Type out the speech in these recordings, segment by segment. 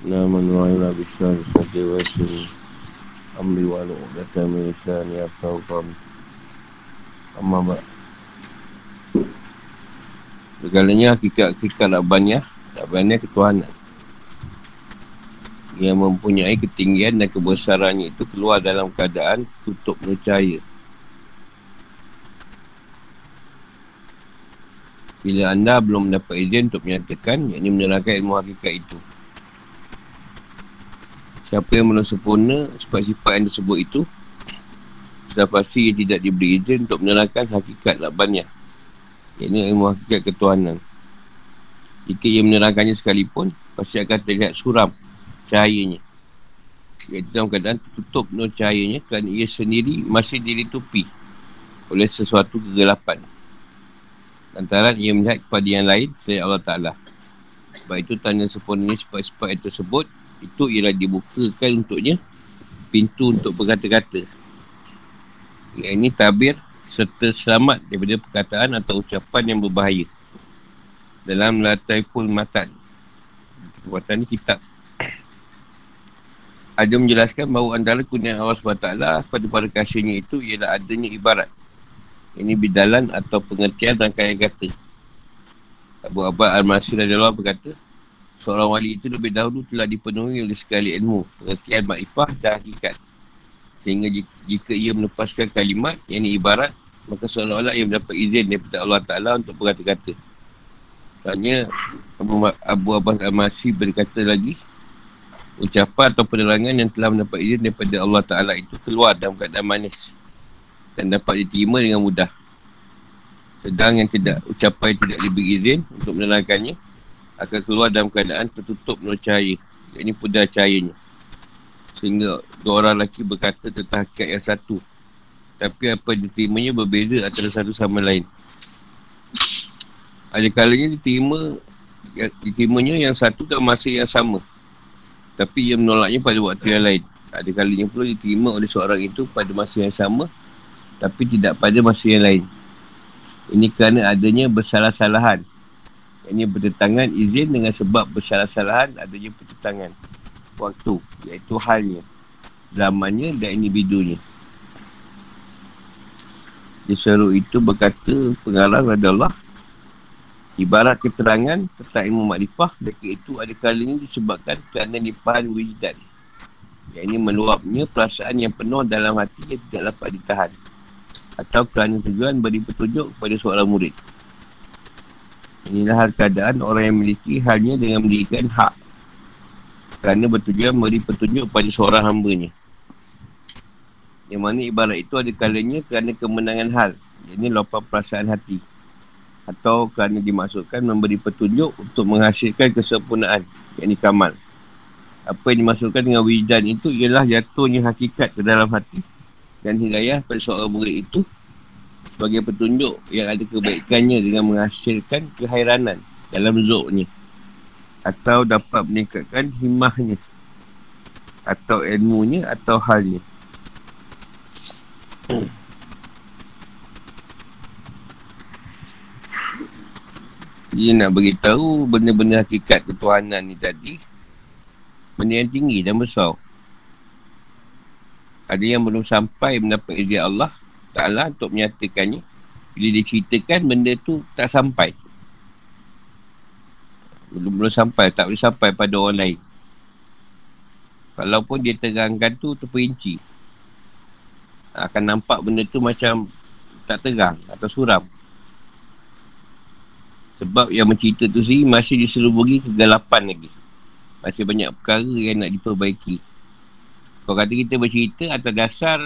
اللهم وعلى بالشهر الصديق والسر أمري وأنا أؤلك من لساني يفقهوا قولي. Amma bak. Segalanya hakikat-hakikat Rabbaniah ketuhanan yang mempunyai ketinggian dan kebesarannya itu keluar dalam keadaan tutup bercahaya. Bila anda belum mendapat izin untuk menyatakan, yakni menerangkan ilmu hakikat itu. Siapa yang belum sempurna sifat-sifat yang disebut itu, sudah pasti ia tidak diberi izin untuk menerangkan hakikat Rabbaniah, yakni ilmu hakikat ketuhanan. Jika ia menerangkannya sekalipun, pasti akan terlihat suram cahayanya, iaitu dalam keadaan tertutup nur cahayanya, kerana ia sendiri masih dilitupi oleh sesuatu kegelapan lantaran ia melihat kepada yang lain selain Allah Ta'ala. Sebab itu tanda sempurna sifat-sifat tersebut itu ialah dibukakan untuknya pintu untuk berkata-kata, yang ini tabir, serta selamat daripada perkataan atau ucapan yang berbahaya dalam Lataiful Matan. Perbuatan ni kitab ada menjelaskan bahawa antara kurnian Allah SWT pada para kasihnya itu ialah adanya ibarat. Ini bidalan atau pengertian rangkaian kata. Abu Abbas Al-Masih radhiyallahu anhu berkata, seorang wali itu lebih dahulu telah dipenuhi oleh sekali ilmu, pengertian makrifah dan hakikat. Sehingga jika ia melepaskan kalimat, yakni ibarat, maka seolah-olah ia mendapat izin daripada Allah Ta'ala untuk berkata-kata. Tanya Abu Abbas Al-Masih berkata lagi, ucapan atau penerangan yang telah mendapat izin daripada Allah Ta'ala itu keluar dalam keadaan manis dan dapat diterima dengan mudah. Sedang yang tidak, ucapan yang tidak diberi izin untuk menerangkannya akan keluar dalam keadaan tertutup nur cahaya, iaitu pudar cahayanya. Sehingga dua orang lelaki berkata tentang hakikat yang satu, tapi apa yang diterimanya berbeza antara satu sama lain. Adakalanya diterimanya yang satu dalam masa yang sama, tapi ia menolaknya pada waktu yang lain. Ada kalanya pula diterima oleh seorang itu pada masa yang sama, tapi tidak pada masa yang lain. Ini kerana adanya bersalah-salahan, iaitu bertentangan izin dengan sebab bersalah-salahan adanya pertentangan waktu, iaitu halnya, zamannya dan individunya. Disuruh itu berkata pengarang adalah ibarat keterangan tentang ilmu makrifah, dekat itu ada kalanya disebabkan kerana limpahan wujdan, iaitu meluapnya perasaan yang penuh dalam hati yang tidak dapat ditahan, atau kerana tujuan beri petunjuk kepada seorang murid. Inilah hal keadaan orang yang memiliki halnya dengan mendirikan hak, kerana bertujuan beri petunjuk kepada seorang hambanya. Yang mana ibarat itu ada kalanya kerana kemenangan hal, iaitu luapan perasaan hati, atau kerana dimaksudkan memberi petunjuk untuk menghasilkan kesempurnaan, iaitu kamal. Apa yang dimaksudkan dengan wujdan itu ialah jatuhnya hakikat ke dalam hati dan hidayah pada seorang murid itu sebagai petunjuk yang ada kebaikannya dengan menghasilkan kehairanan dalam zuknya, atau dapat meningkatkan himmahnya, atau ilmunya, atau halnya. Dia nak beritahu benda-benda hakikat ketuhanan ni tadi, benda yang tinggi dan besar. Ada yang belum sampai mendapat izin Allah Ta'ala untuk menyatakannya. Bila diceritakan, benda tu tak sampai, belum sampai, tak boleh sampai pada orang lain. Walaupun dia terangkan tu terperinci, akan nampak benda tu macam tak terang atau suram. Sebab yang mencerita tu sendiri masih diselubungi kegelapan lagi. Masih banyak perkara yang nak diperbaiki. Kalau kata kita bercerita atas dasar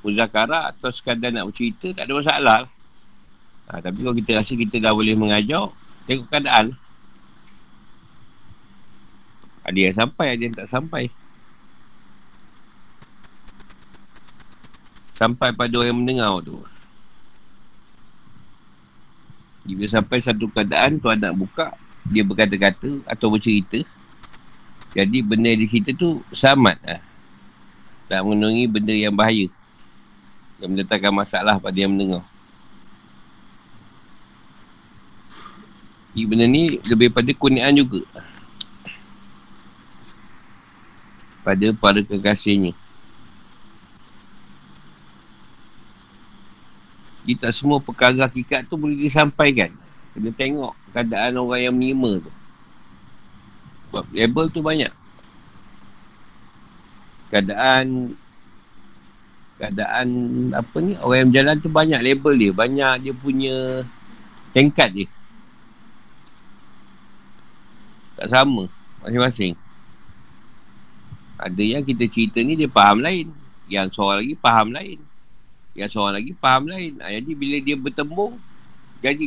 muzakarah atau sekadar nak bercerita, tak ada masalah. Tapi kalau kita rasa kita dah boleh mengajar, tengok keadaan. Ada yang sampai, ada yang tak sampai. Sampai pada orang yang mendengar tu. Bila sampai satu keadaan tu anak buka, dia berkata-kata atau bercerita, jadi benda yang dicerita tu selamat lah, tak mengandungi benda yang bahaya yang mendatangkan masalah pada yang mendengar. Jadi benda ni lebih pada kurniaan juga. pada para kekasihnya. Jadi tak semua perkara hakikat tu boleh disampaikan. Kena tengok keadaan orang yang menerima tu. Sebab label tu banyak. Keadaan apa ni, orang yang berjalan tu banyak label dia. Banyak dia punya tingkat dia. Tak sama masing-masing. Ada yang kita cerita ni dia faham lain. Yang seorang lagi faham lain. Yang seorang lagi faham lain. Jadi bila dia bertemu, jadi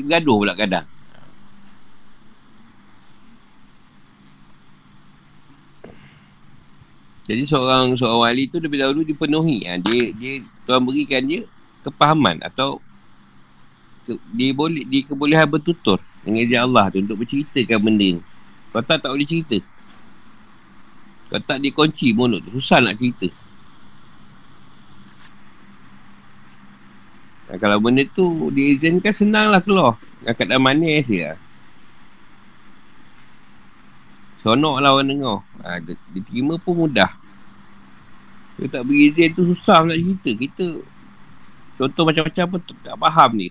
bergaduh pula kadang. Jadi seorang wali tu lebih dahulu dipenuhi. Dia Tuhan berikan dia kepahaman atau dia kebolehan bertutur dengan izin Allah tu untuk menceritakan benda ni. Kalau tak boleh cerita. Kalau tak dia kunci mulut tu. Susah nak cerita. Dan kalau benda tu diizinkan, senanglah keluar. Dengan keadaan manis je lah. Sonok lah orang dengar. Dia terima pun mudah. Dia tak beri izin tu susah nak cerita. Kita contoh macam-macam pun tak faham ni.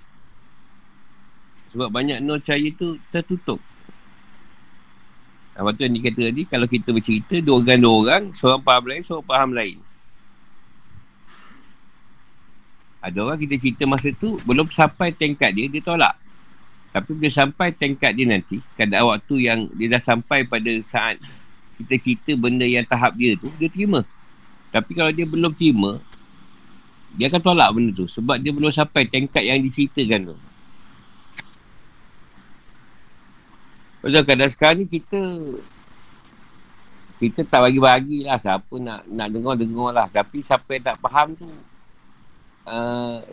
Sebab banyak nur cahaya tu tertutup. Lepas tu yang dikata tadi, kalau kita bercerita dua orang, seorang faham lain, seorang faham lain. Ada orang kita cerita masa tu, belum sampai tingkat dia tolak. Tapi bila sampai tingkat dia nanti, keadaan waktu yang dia dah sampai pada saat kita cerita benda yang tahap dia tu, dia terima. Tapi kalau dia belum terima, dia akan tolak benda tu. Sebab dia belum sampai tingkat yang diceritakan tu. Pada keadaan sekarang ni, kita tak bagi-bagi lah. Siapa nak dengar lah. Tapi siapa yang tak faham tu,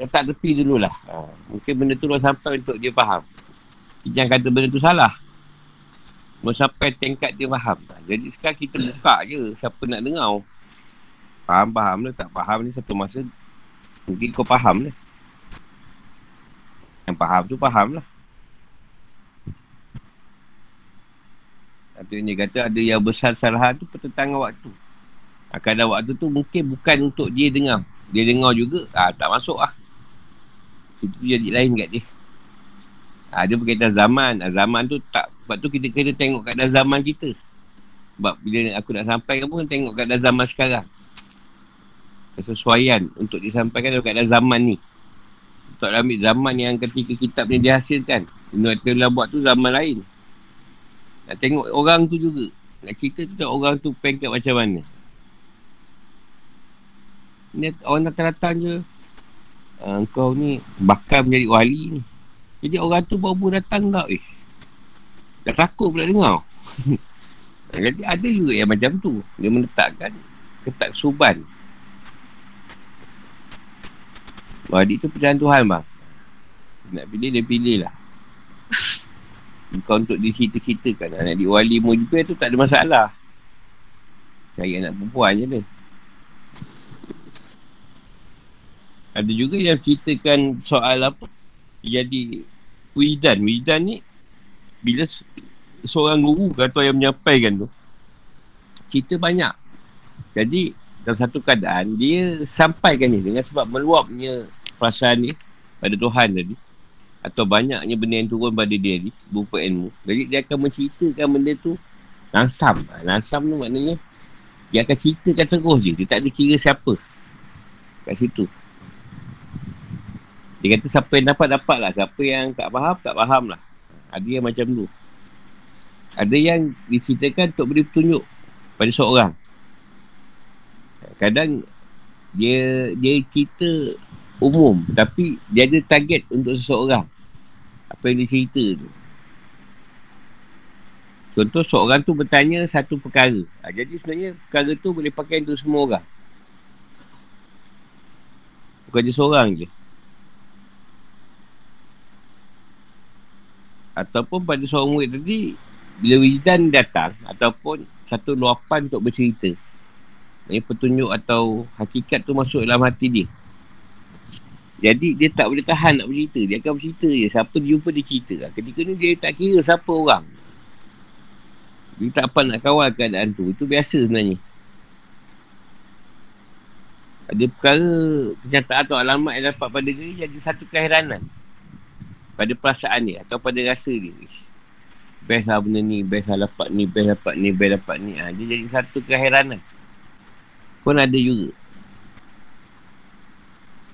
letak tepi dululah. Mungkin benda tu belum sampai untuk dia faham. Jangan kata benda tu salah. Belum sampai tingkat dia faham. Jadi sekarang kita buka je. Siapa nak dengar, faham lah. Tak faham ni satu masa mungkin kau faham lah. Yang faham tu faham lah. Tapi dia kata ada yang besar salah tu pertentangan waktu. Kadang waktu tu mungkin bukan untuk dia dengar. Dia dengar juga, tak masuk lah. Itu jadi lain kat dia. Dia berkaitan zaman. Zaman tu tak, sebab tu kita kena tengok keadaan zaman kita. Sebab bila aku nak sampaikan pun, tengok keadaan zaman sekarang. Kesesuaian untuk disampaikan dalam keadaan zaman ni. Tak ambil zaman yang ketika kitab ni dihasilkan. Dia buat tu zaman lain. Nak tengok orang tu juga. Nak cerita tu orang tu pengkat macam mana. Ni orang datang je, kau ni bakal menjadi wali ni. Jadi orang tu baru datang tak. Dah takut pula dengar. Jadi ada juga yang macam tu. Dia meletakkan ketak suban. Wali tu pilihan Tuhan bang. Nak pilih, dia pilih lah. Bukan untuk dicerita-ceritakan. Nak di wali mujibah tu tak ada masalah. Cari anak perempuan je dia. Ada juga yang ceritakan soal apa. Jadi wiridan. Wiridan ni bila seorang guru atau yang menyampaikan tu, cerita banyak. Jadi dalam satu keadaan dia sampaikan ni dengan sebab meluapnya perasaan ni pada Tuhan tadi, atau banyaknya benda yang turun pada dia ni berupa ilmu. Jadi dia akan menceritakan benda tu langsam. Langsam tu maknanya dia akan ceritakan terus je. Dia tak ada kira siapa kat situ. Dia kata siapa yang dapat lah. Siapa yang tak faham lah. Ada yang macam tu. Ada yang diceritakan untuk beri petunjuk pada seorang. Kadang dia cerita umum. Tapi dia ada target untuk seseorang. Apa yang dia cerita tu. Contoh seorang tu bertanya satu perkara. Jadi sebenarnya perkara tu boleh pakai untuk semua orang. Bukan dia seorang je. Ataupun pada seorang murid tadi, bila wiridan datang, ataupun satu luapan untuk bercerita. Maksudnya petunjuk atau hakikat tu masuk dalam hati dia. Jadi dia tak boleh tahan nak bercerita. Dia akan bercerita je. Siapa dia jumpa dia cerita lah. Ketika ni dia tak kira siapa orang. Dia tak apa nak kawal keadaan tu. Itu biasa sebenarnya. Ada perkara kenyataan atau alamat yang dapat pada diri jadi satu keheranan pada perasaan dia atau pada rasa dia. Best lah benda ni, best lah dapat ni, best dapat ni, best dapat ni. Ha, dia jadi satu keheranan. Pun ada juga.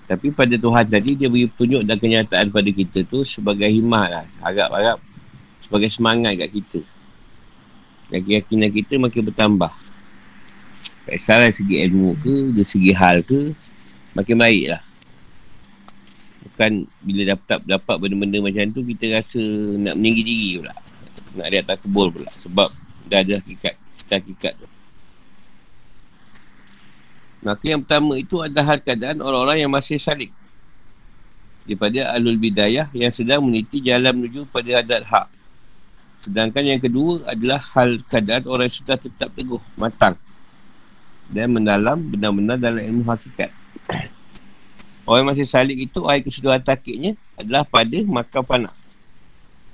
Tapi pada Tuhan tadi, dia beri petunjuk dan kenyataan pada kita tu sebagai himah lah. Harap-harap sebagai semangat kat kita. Yakin-yakinan kita makin bertambah. Tak salah segi ilmu ke, dari segi hal ke, makin baik lah. Bukan bila dapat benda-benda macam tu, kita rasa nak meninggi diri pula. Nak ada atas kebol pula. Sebab dah ada hakikat tu. Maka yang pertama itu adalah keadaan orang-orang yang masih salik daripada Ahlul Bidayah yang sedang meniti jalan menuju pada adat hak. Sedangkan yang kedua adalah hal keadaan orang yang sudah tetap teguh, matang dan mendalam benar-benar dalam ilmu hakikat. Orang masih salik itu air keseluruhan takiknya adalah pada makam fana.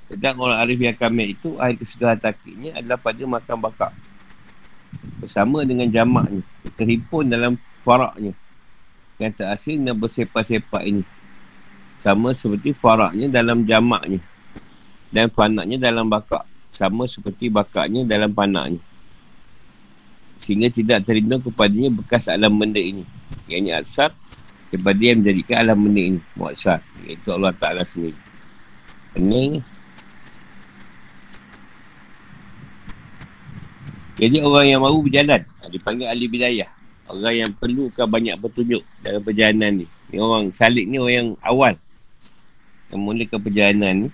Sedang orang arif yang kamil itu air keseluruhan takiknya adalah pada makam bakar. Bersama dengan jamaknya, terhimpun dalam faraknya yang terasing dan bersepak-sepak ini, sama seperti faraknya dalam jamaknya dan fanaknya dalam bakak, sama seperti bakaknya dalam panaknya, sehingga tidak terlindung kepadanya bekas alam benda ini, iaitu asar daripada yang menjadikan alam benda ini muassar, iaitu Allah Ta'ala sendiri. Ini jadi orang yang baru berjalan, dipanggil ahli bidayah. Orang yang perlukan banyak petunjuk dalam perjalanan ni. Ni orang salik ni, orang yang awal yang mulakan perjalanan ni.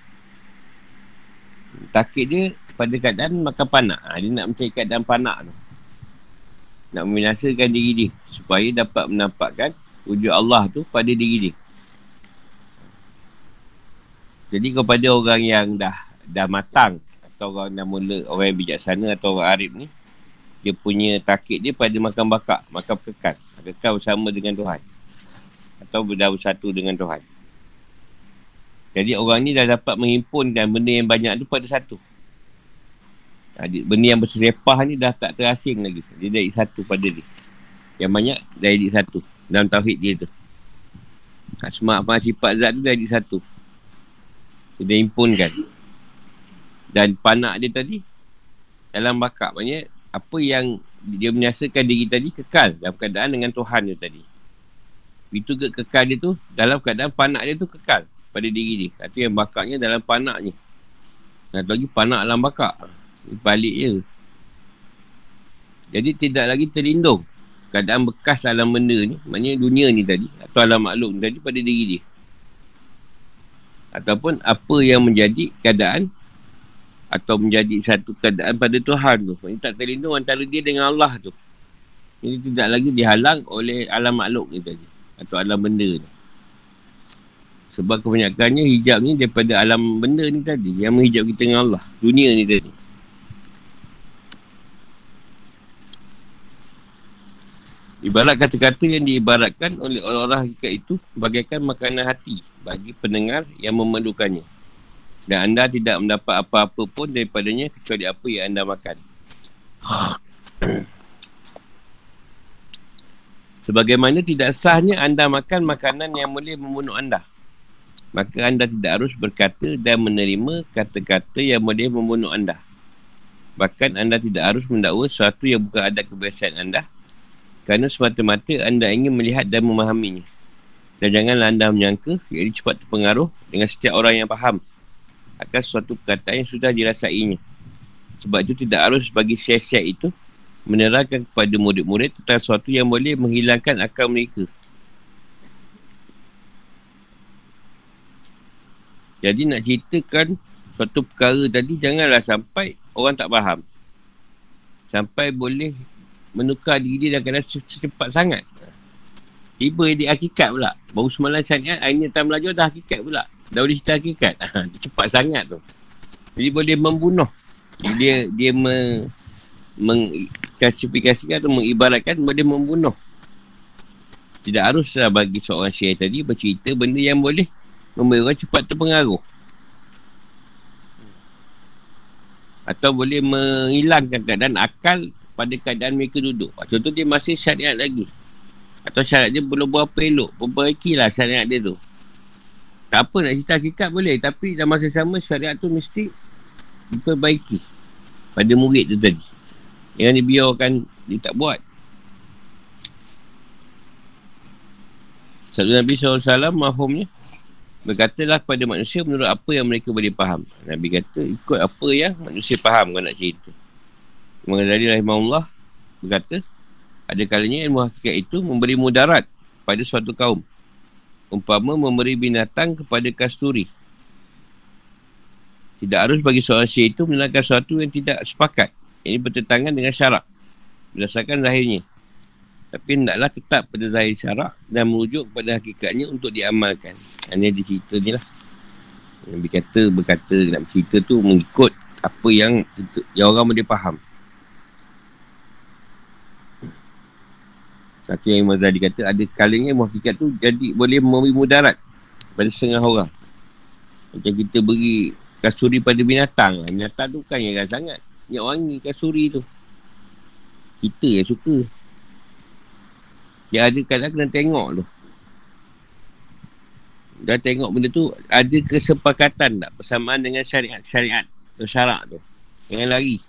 Takik dia pada keadaan makan panak. Dia nak mencari keadaan panak tu. Nak membinasakan diri dia supaya dapat menampakkan wujud Allah tu pada diri dia. Jadi kepada orang yang dah matang, atau orang dah mula, orang yang bijaksana atau orang arif ni, dia punya takik dia pada makan bakar, makan kekal. Kekal bersama dengan Tuhan. Atau bersatu dengan Tuhan. Jadi orang ni dah dapat menghimpunkan benda yang banyak tu pada satu. Benda yang bersepah ni dah tak terasing lagi. Dia jadi satu pada dia. Yang banyak dah jadi satu dalam tauhid dia tu. Asma' apa sifat zat tu dah jadi satu. Dia himpunkan. Dan panak dia tadi dalam bakar, maknanya apa yang dia menyasakan diri tadi kekal dalam keadaan dengan Tuhan dia tadi. Itu ke kekal dia tu dalam keadaan panak dia tu kekal pada diri dia. Itu yang bakarnya dalam panaknya. Nah, lagi panak dalam bakar. Balik je. Jadi tidak lagi terlindung keadaan bekas alam benda ni, maknanya dunia ni tadi atau alam makhluk tadi pada diri dia. Ataupun apa yang menjadi keadaan atau menjadi satu keadaan pada Tuhan tu. Ini tak terlindung antara dia dengan Allah tu. Ini tidak lagi dihalang oleh alam makhluk ni tadi. Atau alam benda ni. Sebab kebanyakannya hijab ni daripada alam benda ni tadi. Yang menghijab kita dengan Allah. Dunia ni tadi. Ibarat kata-kata yang diibaratkan oleh orang-orang hakikat itu bagaikan makanan hati bagi pendengar yang memerlukannya. Dan anda tidak mendapat apa-apa pun daripadanya kecuali apa yang anda makan. Sebagaimana tidak sahnya anda makan makanan yang boleh membunuh anda, maka anda tidak harus berkata dan menerima kata-kata yang boleh membunuh anda. Bahkan anda tidak harus mendakwa sesuatu yang bukan ada kebiasaan anda, kerana semata-mata anda ingin melihat dan memahaminya. Dan janganlah anda menyangka iaitu cepat terpengaruh dengan setiap orang yang faham akan suatu perkataan yang sudah dirasainya. Sebab itu tidak harus bagi syekh-syekh itu menerangkan kepada murid-murid tentang sesuatu yang boleh menghilangkan akal mereka. Jadi nak ceritakan suatu perkara tadi, janganlah sampai orang tak faham. Sampai boleh menukar diri dia dalam keadaan secepat sangat. Tiba dia hakikat pula. Baru semalam syariat, akhirnya time belajar dah hakikat pula. Dah boleh cerita hakikat. Cepat sangat tu. Jadi boleh membunuh. Dia mengklasifikasikan atau mengibaratkan boleh membunuh. Tidak haruslah bagi seorang syekh tadi bercerita benda yang boleh memberi orang cepat terpengaruh. Atau boleh menghilangkan keadaan akal pada keadaan mereka duduk. Contoh dia masih syariat lagi. Atau syarat dia belum berapa elok, perbaikilah syariat dia tu. Tak apa nak cerita hakikat boleh, tapi dalam masa sama syariat tu mesti diperbaiki pada murid tu tadi. Yang dibiarkan dia tak buat. Satu Nabi SAW mahumnya berkatalah kepada manusia menurut apa yang mereka boleh faham. Nabi kata ikut apa yang manusia faham kalau nak cerita. Imam Ghazali rahimahullah berkata ada kalanya ilmu hakikat itu memberi mudarat pada suatu kaum. Umpama memberi binatang kepada kasturi. Tidak harus bagi seorang syair itu menerangkan sesuatu yang tidak sepakat. Ini bertentangan dengan syarak berdasarkan zahirnya. Tapi hendaklah tetap pada zahir syarak dan merujuk pada hakikatnya untuk diamalkan. Ini di cerita ni lah. Nabi kata, berkata nak cerita tu mengikut apa yang orang boleh faham. Tapi yang Imam Ghazali kata, ada kalanya hakikat tu jadi boleh memberi mudarat pada setengah orang. Macam kita beri kasuri pada binatang. Binatang tu kan yang agak sangat. Yang wangi kasuri tu. Kita yang suka. Dia ada kadang kena tengok tu. Dah tengok benda tu, ada kesepakatan tak bersamaan dengan syariat atau syarak tu. Jangan lari.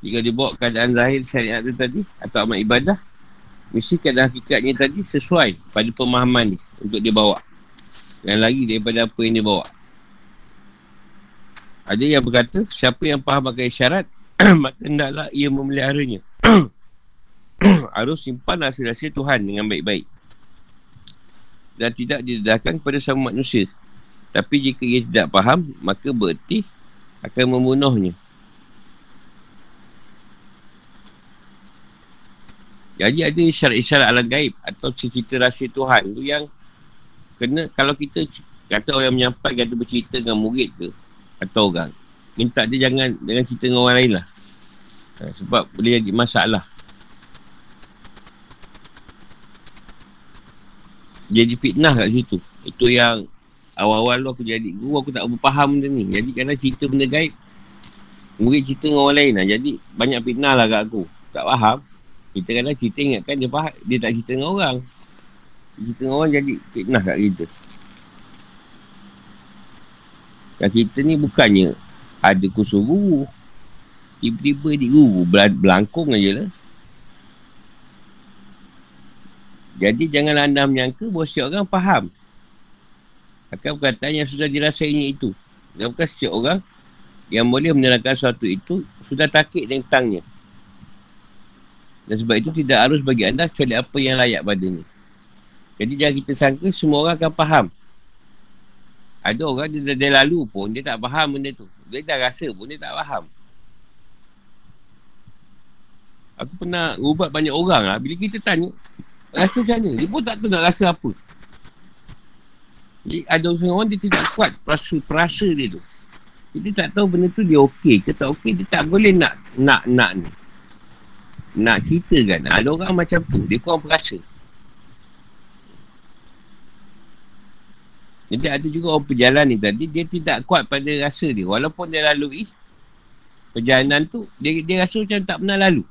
Jika dibawa keadaan zahir syariat tu tadi, atau amal ibadah, mesti keadaan hakikatnya tadi sesuai pada pemahaman ni untuk dia bawa. Jangan lari daripada apa yang dia bawa. Ada yang berkata, siapa yang faham pakai syarat, maka hendaklah ia memeliharanya. Harus simpan rahsia-rahsia Tuhan dengan baik-baik dan tidak didedahkan kepada sama manusia. Tapi jika ia tidak faham, maka bererti akan membunuhnya. Jadi ada isyarat-isyarat alam gaib atau cerita rahsia Tuhan tu yang kena. Kalau kita kata orang menyampaikan, kata bercerita dengan murid ke atau orang, minta dia jangan cerita dengan orang lain lah. Sebab boleh jadi masalah. Jadi fitnah kat situ. Itu yang awal-awal aku jadi guru, aku tak berfaham benda ni. Jadi kadang cerita benda gaib, murid cerita dengan orang lain lah. Jadi banyak fitnah lah kat aku. Tak faham. Kita kadang cerita ingatkan dia faham. Dia tak cerita dengan orang. Cerita dengan orang jadi fitnah kat kita. Dan kita ni bukannya ada kusur guru. Tiba-tiba adik guru berlangkung aje lah. Jadi janganlah anda menyangka bahawa setiap orang faham akan perkataan yang sudah dirasainya itu. Dan bukan setiap orang yang boleh menerangkan sesuatu itu sudah takik tentangnya. Dan sebab itu tidak harus bagi anda kecuali apa yang layak padanya. Jadi jangan kita sangka semua orang akan faham. Ada orang dia lalu pun dia tak faham benda tu. Dia dah rasa pun dia tak faham. Aku pernah ubat banyak orang lah. Bila kita tanya rasa macam mana, dia pun tak tahu nak rasa apa. Jadi ada orang dia tidak kuat perasa dia tu. Dia tak tahu benda tu dia okey ke tak okey. Dia tak boleh nak cerita kan. Ada orang macam tu, dia kurang perasa. Jadi ada juga orang perjalan ni tadi, dia tidak kuat pada rasa dia. Walaupun dia lalui perjalanan tu, dia rasa macam tak pernah lalu.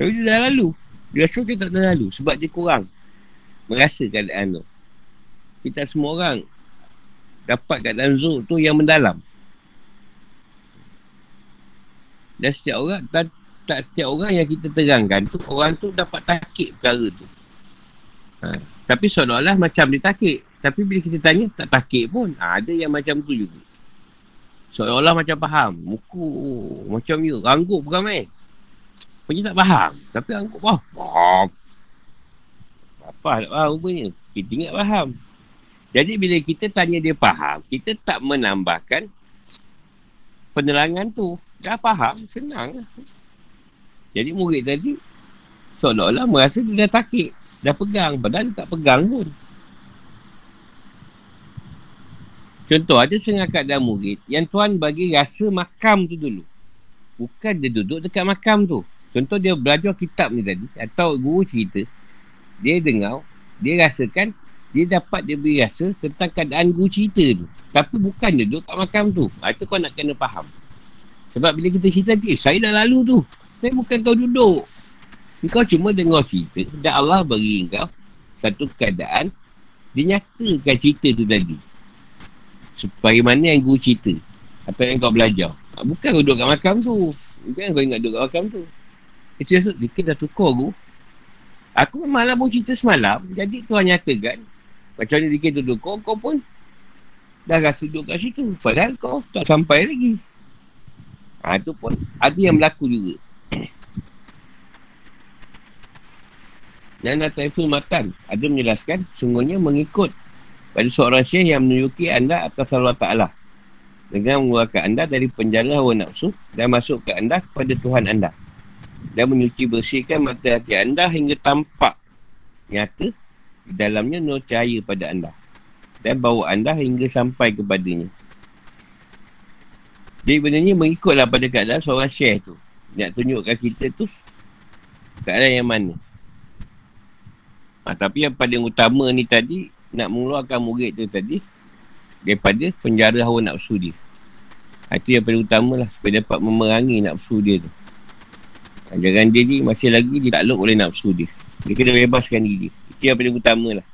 Tapi dia dah lalu. Dia rasa dia tak pernah lalu. Sebab dia kurang merasa keadaan tu. Kita semua orang dapat keadaan zuhud tu yang mendalam. Dan setiap orang, tak setiap orang yang kita terangkan tu, orang tu dapat takik perkara tu. Tapi seolah-olah macam dia takik. Tapi bila kita tanya, tak takik pun. Ada yang macam tu juga. Seolah-olah macam faham. Muka macam dia. Rangguk bukan main. Punya tak faham. Tapi rangguk faham. Apa tak faham rupanya. Kita ingat faham. Jadi bila kita tanya dia faham, kita tak menambahkan penerangan tu. Dah faham, senang. Jadi murid tadi seolah-olah merasa dia dah takik. Dah pegang. Padahal tak pegang pun. Contoh, ada setengah keadaan murid yang tuan bagi rasa makam tu dulu. Bukan dia duduk dekat makam tu. Contoh, dia belajar kitab ni tadi. Atau guru cerita. Dia dengar. Dia rasakan. Dia dapat dia beri rasa tentang keadaan guru cerita tu. Tapi bukan dia duduk kat makam tu. Itu kau nak kena faham. Sebab bila kita cerita lagi, saya dah lalu tu. Saya bukan kau duduk. Kau cuma dengar cerita. Dan Allah bagi kau satu keadaan, dia nyatakan cerita tu tadi. Supaya mana yang guru cerita. Apa yang kau belajar. Bukan kau duduk kat makam tu. Bukan kau ingat duduk kat makam tu. Itu dia kan dah tukar guru. Aku malam pun cerita semalam. Jadi Tuhan nyatakan. Macam mana dia duduk kau, kau pun dah rasa duduk kat situ. Padahal kau tak sampai lagi. Itu pun ada yang berlaku juga. Dan Taiful Matan ada menjelaskan, sungguhnya mengikut pada seorang syekh yang menunjuki anda atas Allah Ta'ala dengan mengeluarkan anda dari penjara hawa nafsu dan masukkan anda kepada Tuhan anda dan menyuci bersihkan mata hati anda hingga tampak nyata di dalamnya nur cahaya pada anda dan bawa anda hingga sampai kepadanya. Jadi benda ni mengikutlah pada keadaan seorang syekh tu. Nak tunjukkan kita tu keadaan yang mana. Tapi yang paling utama ni tadi, nak mengeluarkan murid tu tadi daripada penjara hawa nafsu dia. Itu yang paling utama lah, supaya dapat memerangi nafsu dia tu. Jangan dia ni masih lagi ditakluk oleh nafsu dia. Dia kena bebaskan diri. Itu yang paling utama lah.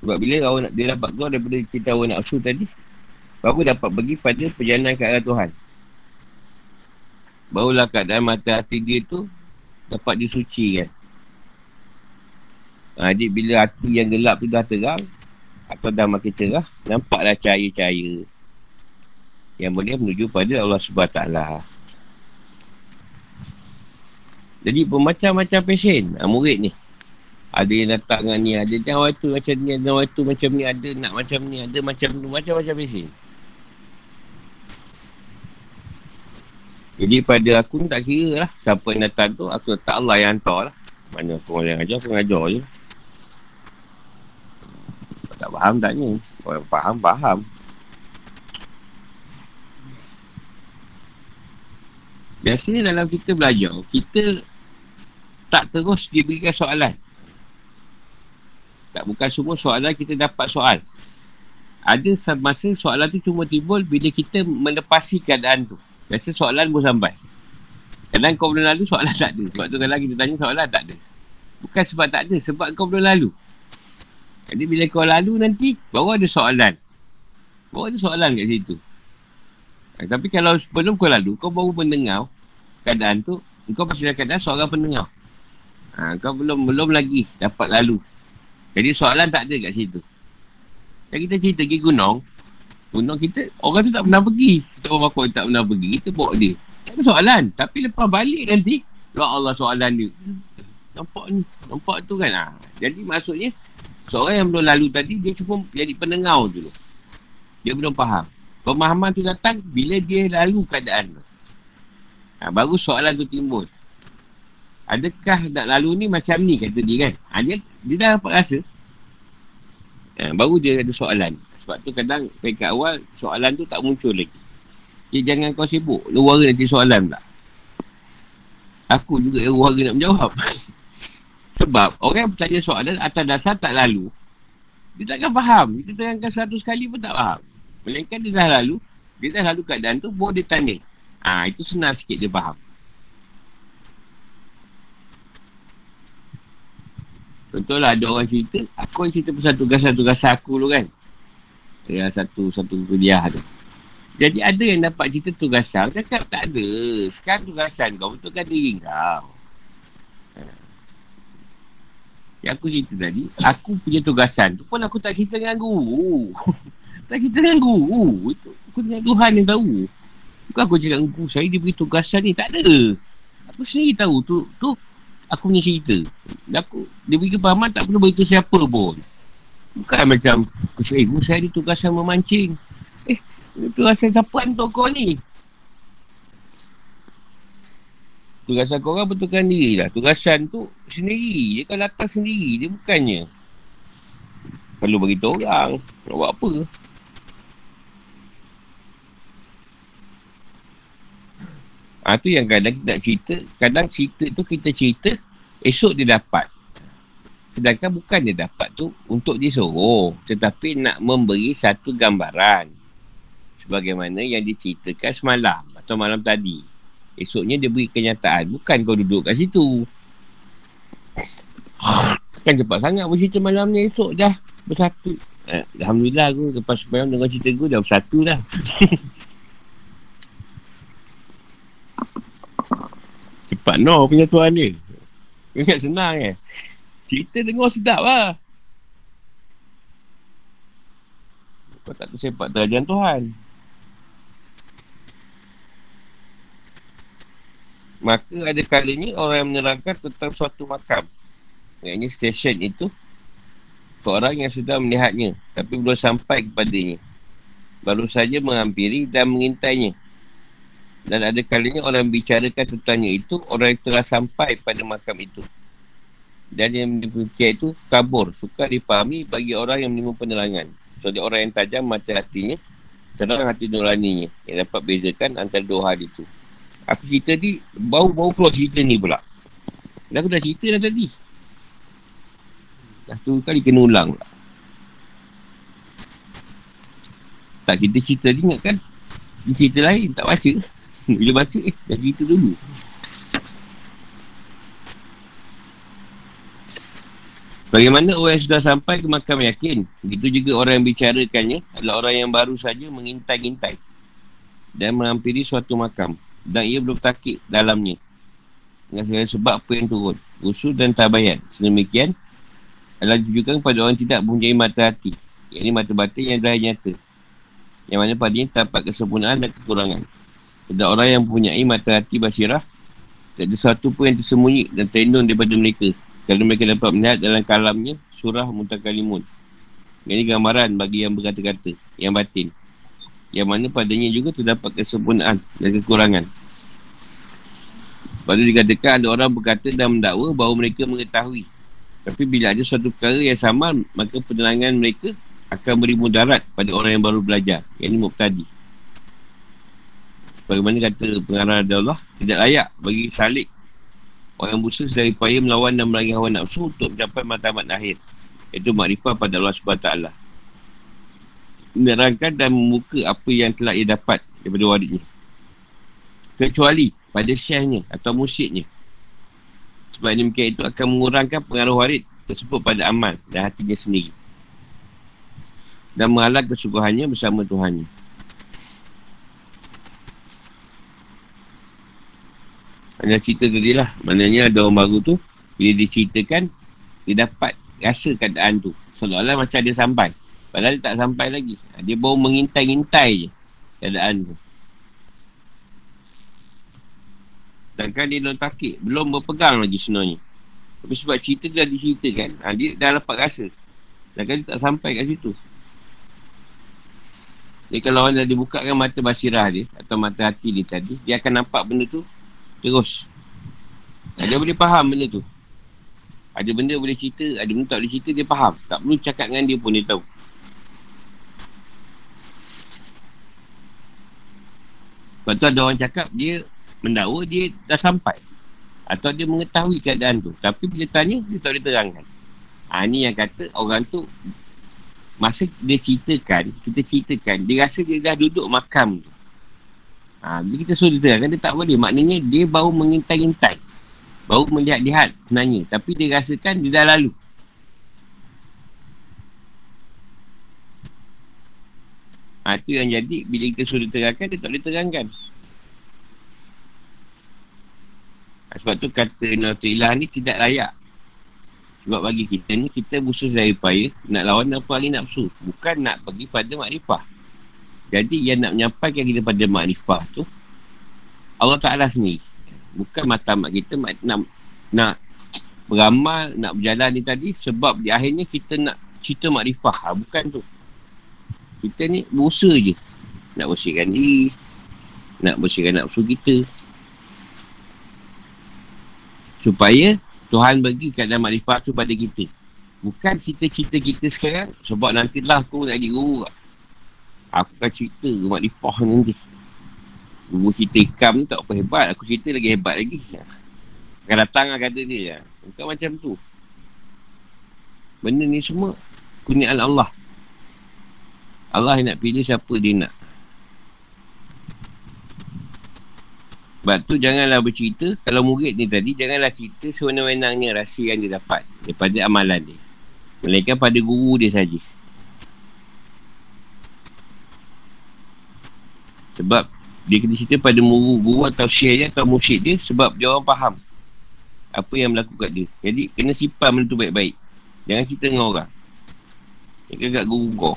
Sebab bila dia dapat keluar daripada cerita hawa nafsu tadi, baru dapat pergi pada perjalanan ke arah Tuhan. Barulah keadaan mata hati dia tu dapat disucikan. Jadi bila hati yang gelap tu dah terang atau dah makin cerah, nampaklah cahaya-cahaya yang boleh menuju pada Allah SWT. Jadi bermacam-macam pesen murid ni. Ada yang datang dengan ni, ada yang awal tu macam ni, ada yang awal tu macam ni, ada nak macam ni, ada macam tu, macam-macam pesen. Jadi pada aku tak kira lah siapa yang datang tu, aku letak Allah yang hantar lah. Mana aku orang yang ajar, aku ngajar je lah. Tak faham tak ni? Orang faham, faham. Biasanya dalam kita belajar, kita tak terus diberikan soalan. Tak bukan semua soalan kita dapat soal. Ada masa soalan tu cuma timbul bila kita melepasi keadaan tu. Biasa soalan pun sampai. Kadang kau belum lalu, soalan tak ada. Sebab tu kadang kita tanya soalan tak ada. Bukan sebab tak ada, sebab kau belum lalu. Jadi bila kau lalu nanti, baru ada soalan. Baru ada soalan kat situ. Tapi kalau sebelum kau lalu, kau baru mendengar keadaan tu, kau masih dalam keadaan seorang pendengar. Kau belum lagi dapat lalu. Jadi soalan tak ada kat situ. Dan kita cerita pergi gunung. Gunung kita, orang tu tak pernah pergi. Kita orang bakal tak pernah pergi, kita bawa dia. Tak ada soalan. Tapi lepas balik nanti, ya Allah soalan dia. Nampak ni, nampak tu kan. Jadi maksudnya, seorang yang belum lalu tadi, dia cuma jadi pendengar dulu. Dia belum faham. Pemahaman tu datang bila dia lalu keadaan tu. Baru soalan tu timbul. Adakah nak lalu ni macam ni, kata dia kan. Dia dah dapat rasa. Baru dia ada soalan. Sebab tu kadang dekat awal, soalan tu tak muncul lagi. Dia jangan kau sibuk. Lu wara nanti soalan pula. Aku juga yang wara nak menjawab. Sebab orang yang bertanya soalan atas dasar tak lalu, dia takkan faham. Kita terangkan 100 kali pun tak faham. Melainkan dia dah lalu, dia dah lalu keadaan tu, baru dia tanya. Itu senang sikit dia faham. Contohlah ada orang cerita, aku yang cerita pasal tugas-tugasan aku dulu kan. Dia satu kuliah tu. Jadi ada yang dapat cerita tugasan, cakap tak ada. Sekarang tugasan kau, betulkan diri kau. Yang aku cerita tadi, aku punya tugasan tu pun aku tak cerita dengan guru. Tak cerita dengan guru. Itu aku dengan Tuhan yang tahu. Bukan aku cakap dengan guru, saya diberi tugasan ni. Tak ada. Aku sendiri tahu tu aku punya cerita. Dan aku, dia beri kepahaman tak perlu beritahu siapa pun. Bukan macam, guru saya ada tugasan memancing. Tugasan siapa hantar kau ni? Tugasan korang betulkan diri lah. Tugasan tu sendiri. Dia kan latar sendiri. Dia bukannya perlu beritahu orang. Nak buat apa. Itu yang kadang kita nak cerita. Kadang cerita tu kita cerita. Esok dia dapat. Sedangkan bukan dia dapat tu untuk dia suruh. Tetapi nak memberi satu gambaran. Sebagaimana yang diceritakan semalam. atau malam tadi. Esoknya dia beri kenyataan, bukan kau duduk kat situ. Kan cepat sangat pun cerita malam ni, esok dah bersatu. Alhamdulillah aku lepas sepanjang dengan cerita aku dah bersatu dah. Cepat no penyatuan dia. Ingat senang kan? Cerita dengar sedap lah. Kau tak tersepak kerajaan Tuhan. Maka ada kalanya orang yang menerangkan tentang suatu makam, iaitu stesen itu, ke orang yang sudah melihatnya tapi belum sampai kepadanya, baru saja menghampiri dan mengintainya. Dan ada kalanya orang bicarakan tentangnya itu orang yang telah sampai pada makam itu. Dan yang demikian itu kabur, sukar dipahami bagi orang yang menerima penerangan. Jadi orang yang tajam mata hatinya, terang hati nuraninya, yang dapat bezakan antara dua hal itu. Aku cerita ni, baru keluar cerita ni pula. Dan aku dah cerita dah tadi. Dah tu kali kena ulang pula. Tak, kita cerita ni ingat kan? Cerita lain, tak baca. Bila baca, dah cerita dulu. Bagaimana orang yang sudah sampai ke makam yakin, begitu juga orang yang bicarakannya adalah orang yang baru saja mengintai-intai dan menghampiri suatu makam, dan ia belum takik dalamnya dengan segala sebab apa yang turun, usul dan tabayan. Sedemikian adalah ditujukan kepada orang tidak mempunyai mata hati, iaitu mata batin yang dah nyata, yang mana padanya terdapat kesempurnaan dan kekurangan. Dan orang yang mempunyai mata hati basirah, tak ada sesuatu pun yang tersembunyi dan terlindung daripada mereka. Kalau mereka dapat melihat dalam kalamnya surah Mutakalimun. Ini gambaran bagi yang berkata-kata, yang batin, yang mana padanya juga terdapat kesempurnaan dan kekurangan. Pada dikatakan ada orang berkata dan mendakwa bahawa mereka mengetahui, tapi bila ada suatu perkara yang samar, maka penerangan mereka akan beri mudarat pada orang yang baru belajar, yang ini mubtadi. Bagaimana kata pengarah Allah, tidak layak bagi salik orang busa sedaya upaya melawan dan merangi hawa nafsu untuk mencapai matlamat akhir, iaitu makrifah pada Allah SWT. Menerangkan dan membuka apa yang telah ia dapat daripada warisnya, kecuali pada syekhnya atau musyidnya. Sebab ini mungkin itu akan mengurangkan pengaruh waris tersebut pada amal dan hatinya sendiri, dan menghalang kesukuhannya bersama Tuhannya. Hanya cerita tadi lah. Maknanya ada orang baru tu, bila diceritakan, dia dapat rasa keadaan tu. Seolah-olah macam dia sampai, padahal dia tak sampai lagi. Dia baru mengintai-intai je keadaan tu. Sedangkan dia belum takik, belum berpegang lagi sebenarnya. Tapi sebab cerita dia dah diceritakan, dia dah dapat rasa. Sedangkan dia tak sampai kat situ. Jadi kalau orang dah dibukakan mata basirah dia atau mata hati dia tadi, dia akan nampak benda tu terus. Dia boleh faham benda tu. Ada benda boleh cerita, ada benda tak boleh cerita, dia faham. Tak perlu cakap dengan dia pun dia tahu. Sebab tu ada orang cakap dia mendakwa dia dah sampai atau dia mengetahui keadaan tu, tapi bila tanya dia tak boleh terangkan. Ni yang kata orang tu, masa dia ceritakan, kita ceritakan, dia rasa dia dah duduk makam tu. Bila kita suruh dia terangkan, dia tak boleh. Maknanya dia baru mengintai-intai, baru melihat-lihat sebenarnya, tapi dia rasakan dia dah lalu. Itu yang jadi bila kita suruh dia terangkan, dia tak boleh terangkan. Sebab tu kata Nautillah ni tidak layak. Sebab bagi kita ni, kita busus dari upaya nak lawan apa lagi nafsu, bukan nak pergi pada makrifah. Jadi yang nak menyampaikan kita pada makrifah tu Allah Ta'ala sendiri, bukan matlamat kita nak beramal, nak berjalan ni tadi. Sebab di akhirnya kita nak cerita makrifah, bukan tu. Kita ni berusaha je nak bersihkan diri, nak bersihkan nafsu kita, supaya Tuhan bagi keadaan makrifah tu pada kita. Bukan cerita-cerita kita sekarang, sebab nantilah aku nak jadi guru, aku kan cerita makrifah nanti. Guru cerita ikam ni tak apa hebat, aku cerita lagi hebat lagi. Akan datang lah kata dia. Bukan macam tu. Benda ni semua kurniaan Allah. Allah yang nak pilih siapa dia nak. Sebab tu janganlah bercerita, kalau murid ni tadi, janganlah cerita sewenang-wenangnya rahsia yang dia dapat daripada amalan dia. Melainkan pada guru dia saja. Sebab dia kena cerita pada guru atau syekh dia atau musyid dia, sebab dia orang faham apa yang berlaku kat dia. Jadi kena simpan benda tu baik-baik. Jangan cerita dengan orang. Jangan kat guru kau.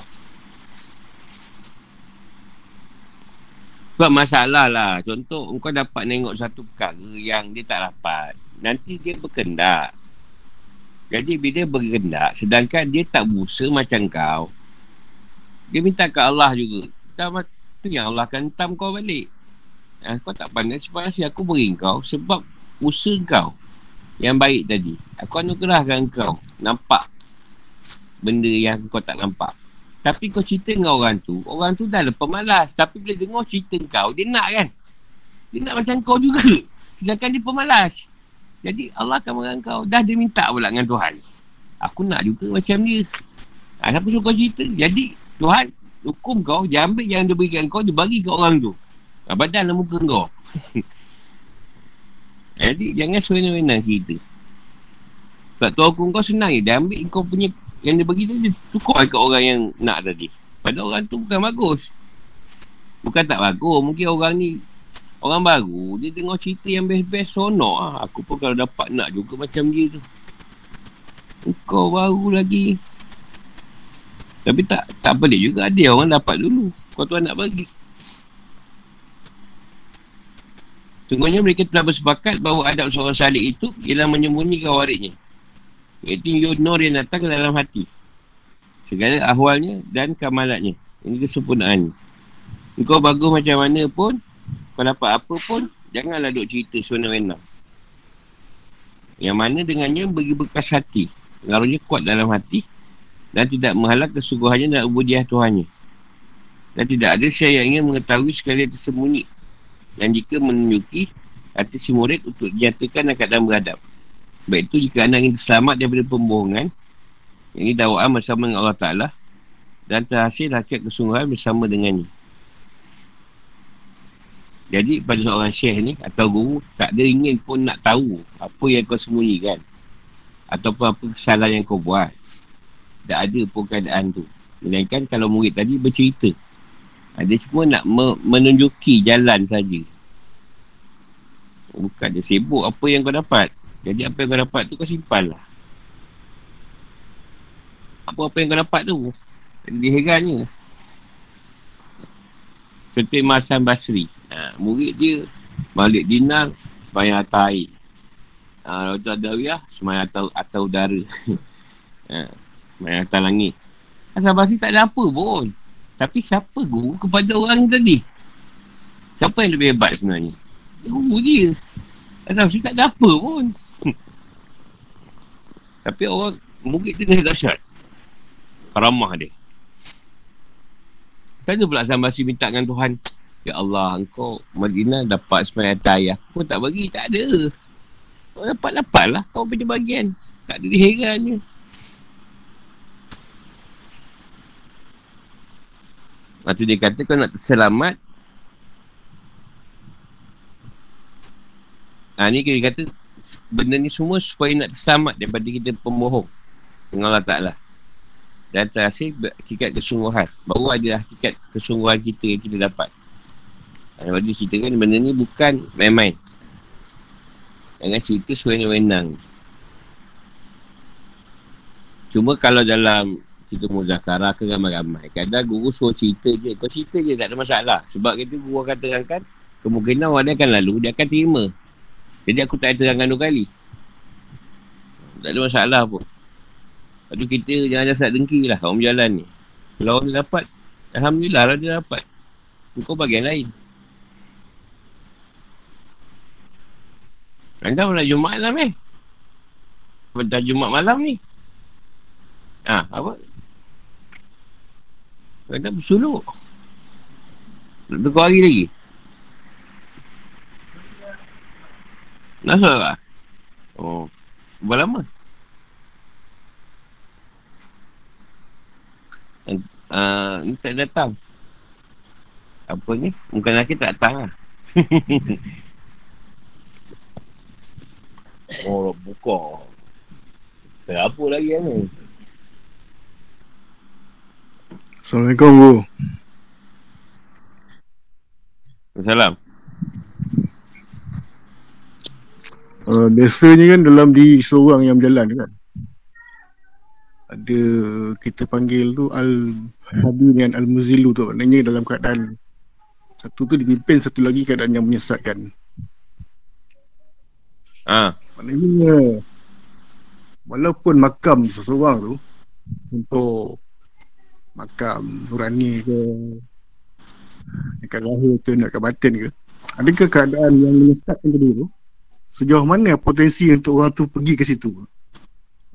Sebab masalah lah. Contoh kau dapat tengok satu perkara yang dia tak dapat. Nanti dia berkendak. Jadi bila berkendak, sedangkan dia tak berusaha macam kau, dia minta ke Allah juga. Tu yang Allah akan hentam kau balik. Kau tak pandai, sebab nasi aku beri kau sebab usaha kau yang baik tadi. Aku anugerahkan kau nampak benda yang kau tak nampak. Tapi kau cerita dengan orang tu dah lepas malas. Tapi bila dengar cerita kau, dia nak kan? Dia nak macam kau juga. Sedangkan dia pemalas. Jadi Allah akan marah kau. Dah dia minta pula dengan Tuhan. Aku nak juga macam dia. Siapa suruh kau cerita? Jadi Tuhan hukum kau, dia ambil yang dia berikan kau, dia bagi ke orang tu. Badan dalam muka kau. Jadi jangan sewenang-wenang cerita. Sebab tu hukum kau senang je. Dia ambil kau punya yang dia bagi tadi, tukar ke orang yang nak tadi. Padahal orang tu bukan bagus. Bukan tak bagus, mungkin orang ni orang baru, dia dengar cerita yang best-best sonok ah. Aku pun kalau dapat nak juga macam dia tu. Kau baru lagi. Tapi tak pelik juga, ada orang dapat dulu. Kau tuan nak bagi. Sungguhnya mereka telah bersepakat bahawa adab seorang salik itu ialah menyembunyikan wariknya. Iaitu nur yang datang ke dalam hati, segala ahwalnya dan kamalatnya. Ini kesempurnaan. Kau bagus macam mana pun, kau dapat apa pun, janganlah duk cerita sewenang-wenang. Yang mana dengannya bagi bekas hati, pengaruhnya kuat dalam hati, dan tidak menghalang kesungguhannya dan ubudiah Tuhannya. Dan tidak ada saya yang ingin mengetahui sekali tersembunyi, dan jika menunjuki hati si murid untuk dinyatakan akan dalam beradab. Baik itu jika anak ingin selamat daripada pembohongan, ini dakwaan bersama dengan Allah Ta'ala, dan terhasil hakikat kesungguhan bersama dengannya. Jadi pada seorang syekh ni atau guru, tak ada ingin pun nak tahu apa yang kau sembunyikan ataupun apa kesalahan yang kau buat. Tak ada pun keadaan tu. Melainkan kalau murid tadi bercerita, dia cuma nak menunjuki jalan saja. Bukan dia sibuk apa yang kau dapat. Jadi apa yang kau dapat tu kau simpan lah. Apa-apa yang kau dapat tu, dia herannya. Contoh Imam Hasan Basri. Murid dia balik dinar, semayang atas air. Lepas tu ada awiyah, semayang atas udara. Semayang atas langit. Hasan Basri tak ada apa pun. Tapi siapa guru kepada orang tadi? Siapa yang lebih hebat sebenarnya? Guru dia. Hasan Basri tak ada apa pun. Tapi orang murid tu dah dahsyat. Karamah dia. Tanya pula Hasan Basri minta dengan Tuhan. Ya Allah, engkau Madinah dapat semayang atas ayah. Kau tak bagi, tak ada. Kau dapat-dapat lah. Kau punya bagian. Tak ada diheran je. Lepas tu dia kata kau nak selamat. Ni dia kata benda ni semua supaya nak selamat daripada kita pembohong dengan Allah Ta'ala, dan terhasil hakikat kesungguhan. Baru ada hakikat kesungguhan kita yang kita dapat. Lepas dia cerita kan benda ni bukan main-main. Jangan cerita sewenang-wenang. Cuma kalau dalam cerita muzakarah ke ramai-ramai, kadang guru suruh cerita je. Kau cerita je, tak ada masalah. Sebab kita guru akan terangkan, kemungkinan orang akan lalu, dia akan terima. Jadi aku tak terangkan dua kali. Tak ada masalah pun. Lepas tu kita jangan ada sat dengki lah orang berjalan ni. Kalau orang dapat, Alhamdulillah lah dia dapat. Kau bagian lain. Anda pernah Jumaat lah meh. Pada Jumaat malam ni. Apa? Anda bersuluk. Berkau hari lagi. Nak solat? Oh, berapa lama? Ni tak datang. Apa ni? Bukan lelaki tak datang lah. Oh, buka. Apa lagi kan ni? Assalamualaikum, bro. Assalam. Biasanya kan dalam diri seorang yang berjalan kan, ada kita panggil tu Al-Hadi dengan Al-Muzilu tu. Maknanya dalam keadaan satu tu dipimpin, satu lagi keadaan yang menyesatkan. Maknanya walaupun makam seseorang tu, untuk makam nurani ke, dekat lahir ke, dekat batin ke, adakah keadaan yang menyesatkan tadi tu, sejauh mana potensi untuk orang tu pergi ke situ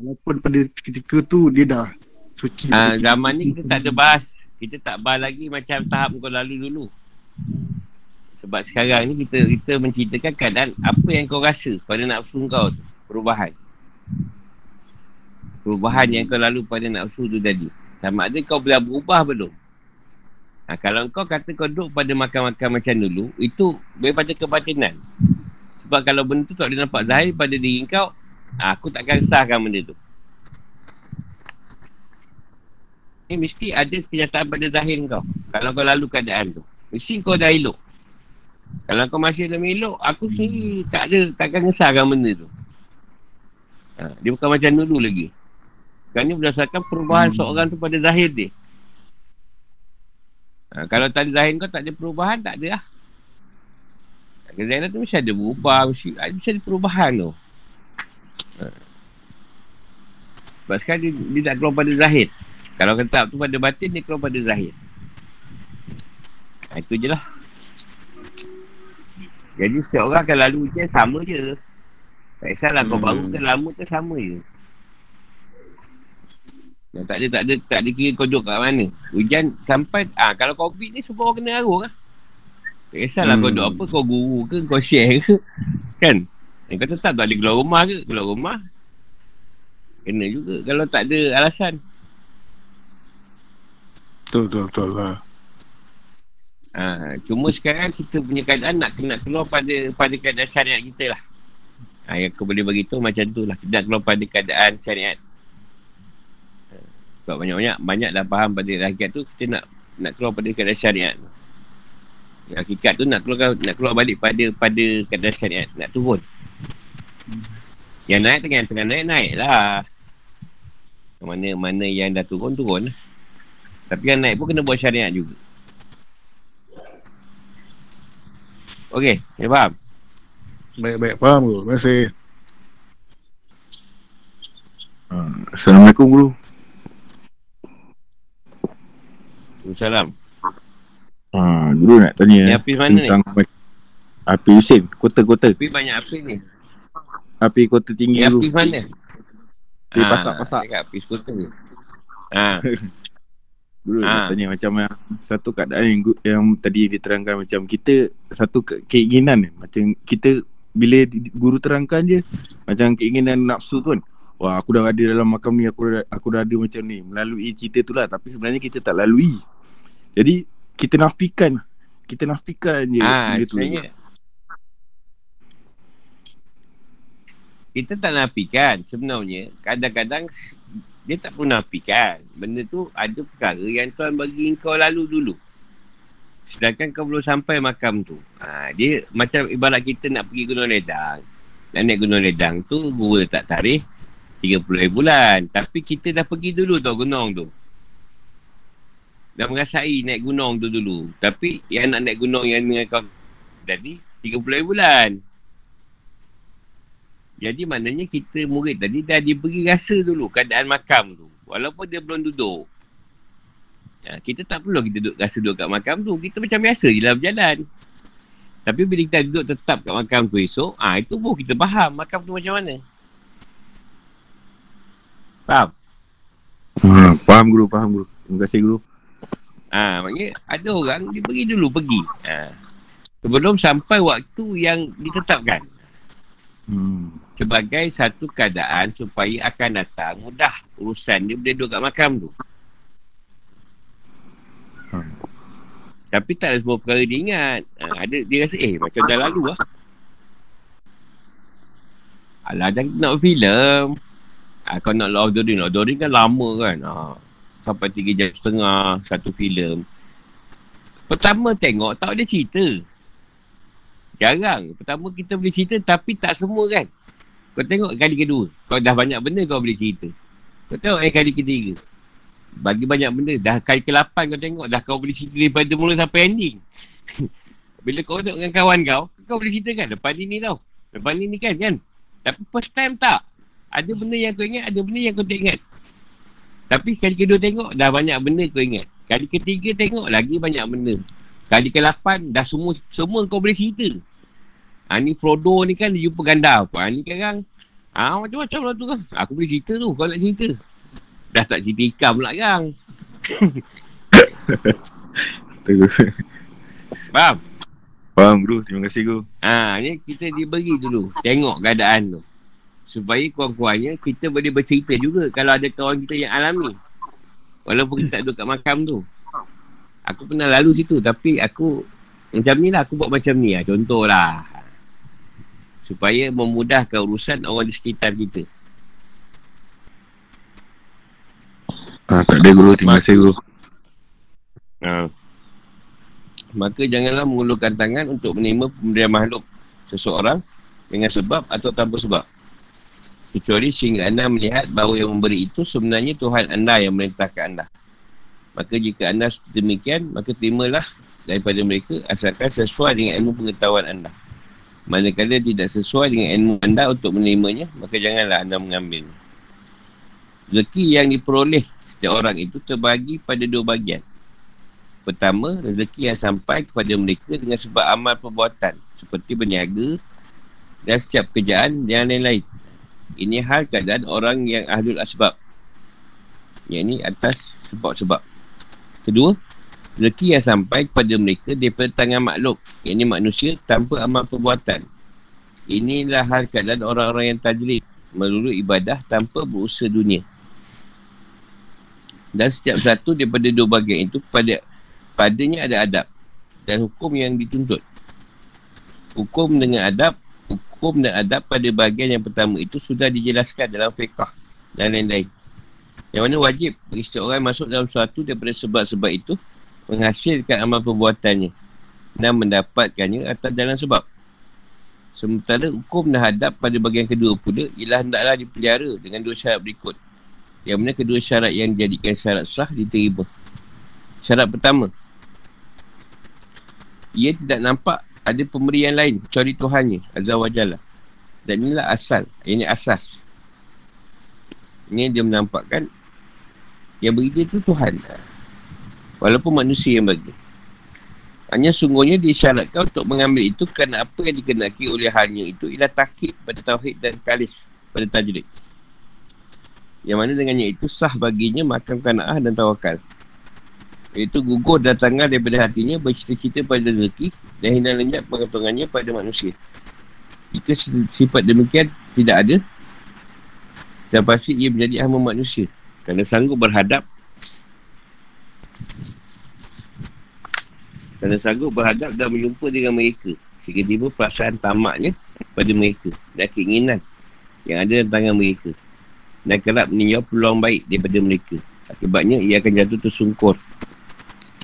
walaupun pada ketika tu dia dah suci? Zaman ni kita tak ada bahas, kita tak bahas lagi macam tahap kau lalu dulu. Sebab sekarang ni kita menceritakan keadaan apa yang kau rasa pada nafsu kau tu, perubahan yang kau lalu pada nafsu tu tadi, sama ada kau boleh berubah belum. Kalau kau kata kau duduk pada makan-makan macam dulu, itu daripada kebatinan. Sebab kalau benda tu tak boleh nampak zahir pada diri kau, aku takkan sahkan benda tu. Ni mesti ada kenyataan pada zahir kau. Kalau kau lalu keadaan tu, mesti kau dah elok. Kalau kau masih dalam elok, aku sendiri tak ada, takkan sahkan benda tu. Dia bukan macam dulu lagi. Kerana berdasarkan perubahan seorang tu pada zahir dia. Kalau tadi zahir kau tak ada perubahan, tak ada lah. Kedainan tu mesti ada berubah, mesti ada perubahan tu. Sebab sekarang dia tak keluar pada zahir. Kalau ketap tu pada batin, dia keluar pada zahir. Itu je lah. Jadi setiap orang akan lalu je, sama je. Tak kisahlah kau baru ke lama tu, sama je. Dan tak ada kira kau duduk kat mana. Hujan sampai, kalau COVID ni semua orang kena arung lah. Tak kisahlah kau duduk apa, kau guru ke, kau share ke, kan? Yang kau tetap tak ada keluar rumah ke, keluar rumah kena juga kalau tak ada alasan. Betul lah. Cuma sekarang kita punya keadaan nak keluar pada keadaan syariat kita lah. Yang aku boleh beritahu macam tu lah, nak keluar pada keadaan syariat. Sebab banyak dah faham pada hakikat tu, kita nak keluar pada keadaan syariat. Hakikat tu nak keluar balik pada keadaan syariat, nak turun. Yang naik tengah naik lah. Mana yang dah turun. Tapi yang naik pun kena buat syariat juga. Okey, dia faham? Baik, faham guru. Terima kasih. Assalamualaikum guru. Assalamualaikum. Dulu nak tanya tentang api Husin, kota-kota. Tapi banyak api ni. Api kota tinggi dulu. Api mana? Api pasak-pasak. Dekat api kota ni. Dulu nak tanya macam satu keadaan yang tadi diterangkan, macam kita satu keinginan. Macam kita bila guru terangkan je, macam keinginan nafsu tu kan. Wah, aku dah ada dalam makam ni, aku dah ada macam ni. Melalui cerita tu lah. Tapi sebenarnya kita tak lalui. Jadi Kita nafikan je benda tu. Kita tak nafikan sebenarnya. Kadang-kadang dia tak pun nafikan. Benda tu ada perkara yang Tuhan bagi kau lalu dulu, sedangkan kau belum sampai makam tu. Dia macam ibarat kita nak pergi Gunung Ledang. Nak naik Gunung Ledang tu, gua tak tarikh 30 bulan. Tapi kita dah pergi dulu tau gunung tu, dah merasai naik gunung tu dulu. Tapi yang nak naik gunung yang dengan kau tadi 30 bulan. Jadi maknanya kita murid tadi dah diberi rasa dulu keadaan makam tu, walaupun dia belum duduk. Kita tak perlu kita duduk, rasa duduk kat makam tu. Kita macam biasa je lah berjalan. Tapi bila kita duduk tetap kat makam tu esok, itu pun kita faham makam tu macam mana. Faham? Faham guru. Terima kasih guru. Maknanya ada orang dia pergi dulu sebelum sampai waktu yang ditetapkan sebagai satu keadaan supaya akan datang mudah urusan dia, boleh duduk kat makam tu. Tapi tak ada semua perkara dia ingat. Ada dia rasa macam dah lalu lah. Alah, jangan nak filem. Kau nak ordering kan lama kan. Sampai 3.5 jam satu filem. Pertama tengok tak ada cerita. Jarang. Pertama kita boleh cerita tapi tak semua kan. Kau tengok kali kedua. Kau dah banyak benda kau boleh cerita. Kau tengok kali ketiga. Bagi banyak benda. Dah kali ke-8 kau tengok. Dah kau boleh cerita daripada mula sampai ending. Bila kau tengok dengan kawan kau, kau boleh cerita kan. Lepas ni tau. Lepas ni kan. Tapi first time tak. Ada benda yang kau ingat. Ada benda yang kau tak ingat. Tapi kali kedua tengok. Dah banyak benda kau ingat. Kali ketiga tengok lagi banyak benda. Kali ke-8 dah semua kau boleh cerita. Ni Frodo ni kan dia jumpa Gandalf. Ni sekarang macam-macam lah tu kan. Aku boleh cerita tu kau nak cerita. Dah tak cerita ikan pula kan. Faham? Faham bro, terima kasih bro. Ni kita diberi dulu. Tengok keadaan tu. Supaya kurang-kurangnya kita boleh bercerita juga kalau ada kawan kita yang alami. Walaupun kita tak duduk kat makam tu. Aku pernah lalu situ. Tapi aku macam ni lah. Aku buat macam ni lah. Contoh lah. Supaya memudahkan urusan orang di sekitar kita. Tak ada guru. Terima kasih guru. Maka janganlah mengulurkan tangan untuk menerima pemberian makhluk seseorang dengan sebab atau tanpa sebab. Kecuali sehingga anda melihat bahawa yang memberi itu sebenarnya Tuhan anda yang merintahkan anda. Maka jika anda demikian, maka terimalah daripada mereka asalkan sesuai dengan ilmu pengetahuan anda. Manakala tidak sesuai dengan ilmu anda untuk menerimanya, maka janganlah anda mengambilnya. Rezeki yang diperoleh setiap orang itu terbagi pada dua bahagian. Pertama, rezeki yang sampai kepada mereka dengan sebab amal perbuatan seperti berniaga dan setiap pekerjaan dan lain-lain. Ini hal keadaan orang yang ahlul asbab. Yang ini atas sebab-sebab. Kedua, rezeki yang sampai kepada mereka daripada tangan makhluk. Yang ini manusia tanpa amal perbuatan. Inilah hal keadaan orang-orang yang tajrid. Melulu ibadah tanpa berusaha dunia. Dan setiap satu daripada dua bahagian itu padanya ada adab. Dan hukum yang dituntut. Hukum dengan adab. Hukum dan adab pada bahagian yang pertama itu sudah dijelaskan dalam fiqah dan lain-lain. Yang mana wajib bagi setiap orang masuk dalam suatu daripada sebab-sebab itu menghasilkan amal perbuatannya dan mendapatkannya atas dalam sebab. Sementara hukum dan adab pada bahagian kedua pula ialah hendaklah dipelihara dengan dua syarat berikut. Yang mana kedua syarat yang dijadikan syarat sah diterima. Syarat pertama, ia tidak nampak ada pemberian lain kecuali Tuhannya Azza wa Jalla. Dan inilah asal. Ini asas. Ini dia menampakkan yang beri dia tu Tuhan. Walaupun manusia yang bagi. Hanya sungguhnya disyaratkan untuk mengambil itu kerana apa yang dikenaki oleh halnya itu ialah takkid pada tauhid dan kalis pada tajrid. Yang mana dengannya itu sah baginya makam qanaah dan tawakal. Iaitu gugur dan tanggal daripada hatinya bercita-cita pada rezeki dan hilang lenyap pengetungannya pada manusia. Jika sifat demikian tidak ada, dan pasti ia menjadi hamba manusia kerana sanggup berhadap dan berjumpa dengan mereka sehingga tiba perasaan tamaknya pada mereka dan keinginan yang ada dalam tangan mereka dan kerap meninjau peluang baik daripada mereka. Akibatnya ia akan jatuh tersungkur.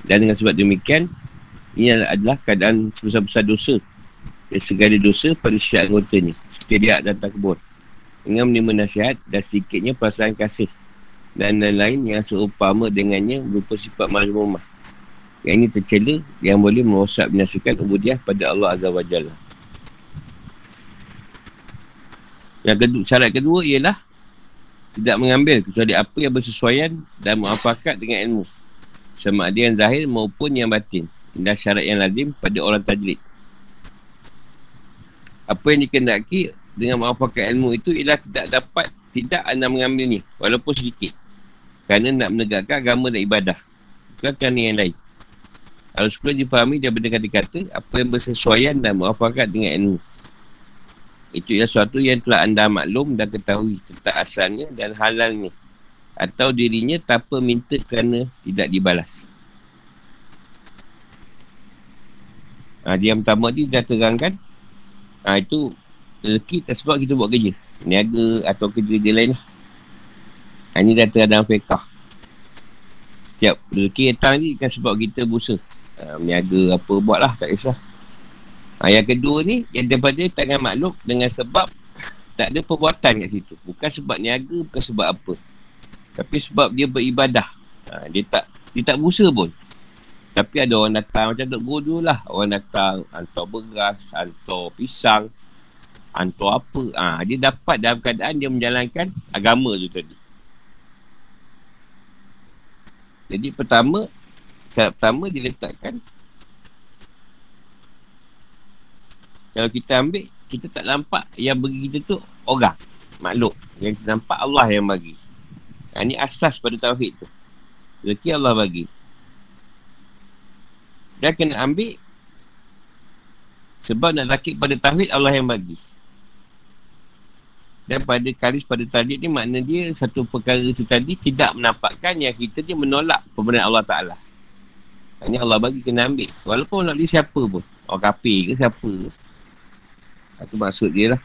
Dan dengan sebab demikian, ini adalah keadaan sebesar-besar dosa dan segala dosa pada setiap anggotanya, setidak dan takbur. Dengan menerima nasihat dan sedikitnya perasaan kasih dan lain-lain yang seumpama dengannya berupa sifat mazmumah. Yang ini tercela yang boleh merosak binasakan ubudiah pada Allah Azza wa Jalla. Yang kedua, syarat kedua ialah tidak mengambil kecuali apa yang bersesuaian dan muafakat dengan ilmu. Sama ada yang zahir maupun yang batin. Inilah syarat yang lazim pada orang tajrid. Apa yang dikendaki dengan muafakat ilmu itu ialah tidak anda mengambilnya walaupun sedikit. Kerana nak menegakkan agama dan ibadah. Bukan kerana yang lain. Harus pula dipahami daripada kata-kata apa yang bersesuaian dan muafakat dengan ilmu. Itu ialah suatu yang telah anda maklum dan ketahui tentang asalnya dan halalnya. Atau dirinya tanpa minta kerana tidak dibalas. Yang pertama ni dah terangkan. Itu rezeki tak sebab kita buat kerja. niaga atau kerja-kerja lain. Ini dah terhadang fiqah. Setiap rezeki datang ni kan sebab kita busa, niaga apa buat lah, tak kisah. Yang kedua ni, yang daripada tangan makhluk dengan sebab tak ada perbuatan kat situ. Bukan sebab niaga, bukan sebab apa, tapi sebab dia beribadah. Dia tak busa pun, tapi ada orang datang, macam Tok Guru dulu lah, orang datang hantar beras, hantar pisang, hantar apa. Dia dapat dalam keadaan dia menjalankan agama tu tadi. Jadi pertama, syarat pertama diletakkan. Kalau kita ambil, kita tak nampak yang bagi kita tu orang, makhluk. Yang kita nampak Allah yang bagi. Ini asas pada tauhid tu. Rezeki Allah bagi. Dia kena ambil sebab nak rakit pada tauhid, Allah yang bagi. Dan pada kalis pada tauhid ni, makna dia satu perkara itu tadi tidak menampakkan yang kita dia menolak pemberian Allah Ta'ala. Ini Allah bagi, kena ambil. Walaupun nak beli siapa pun, orang kafir ke siapa ke, itu maksud dia lah.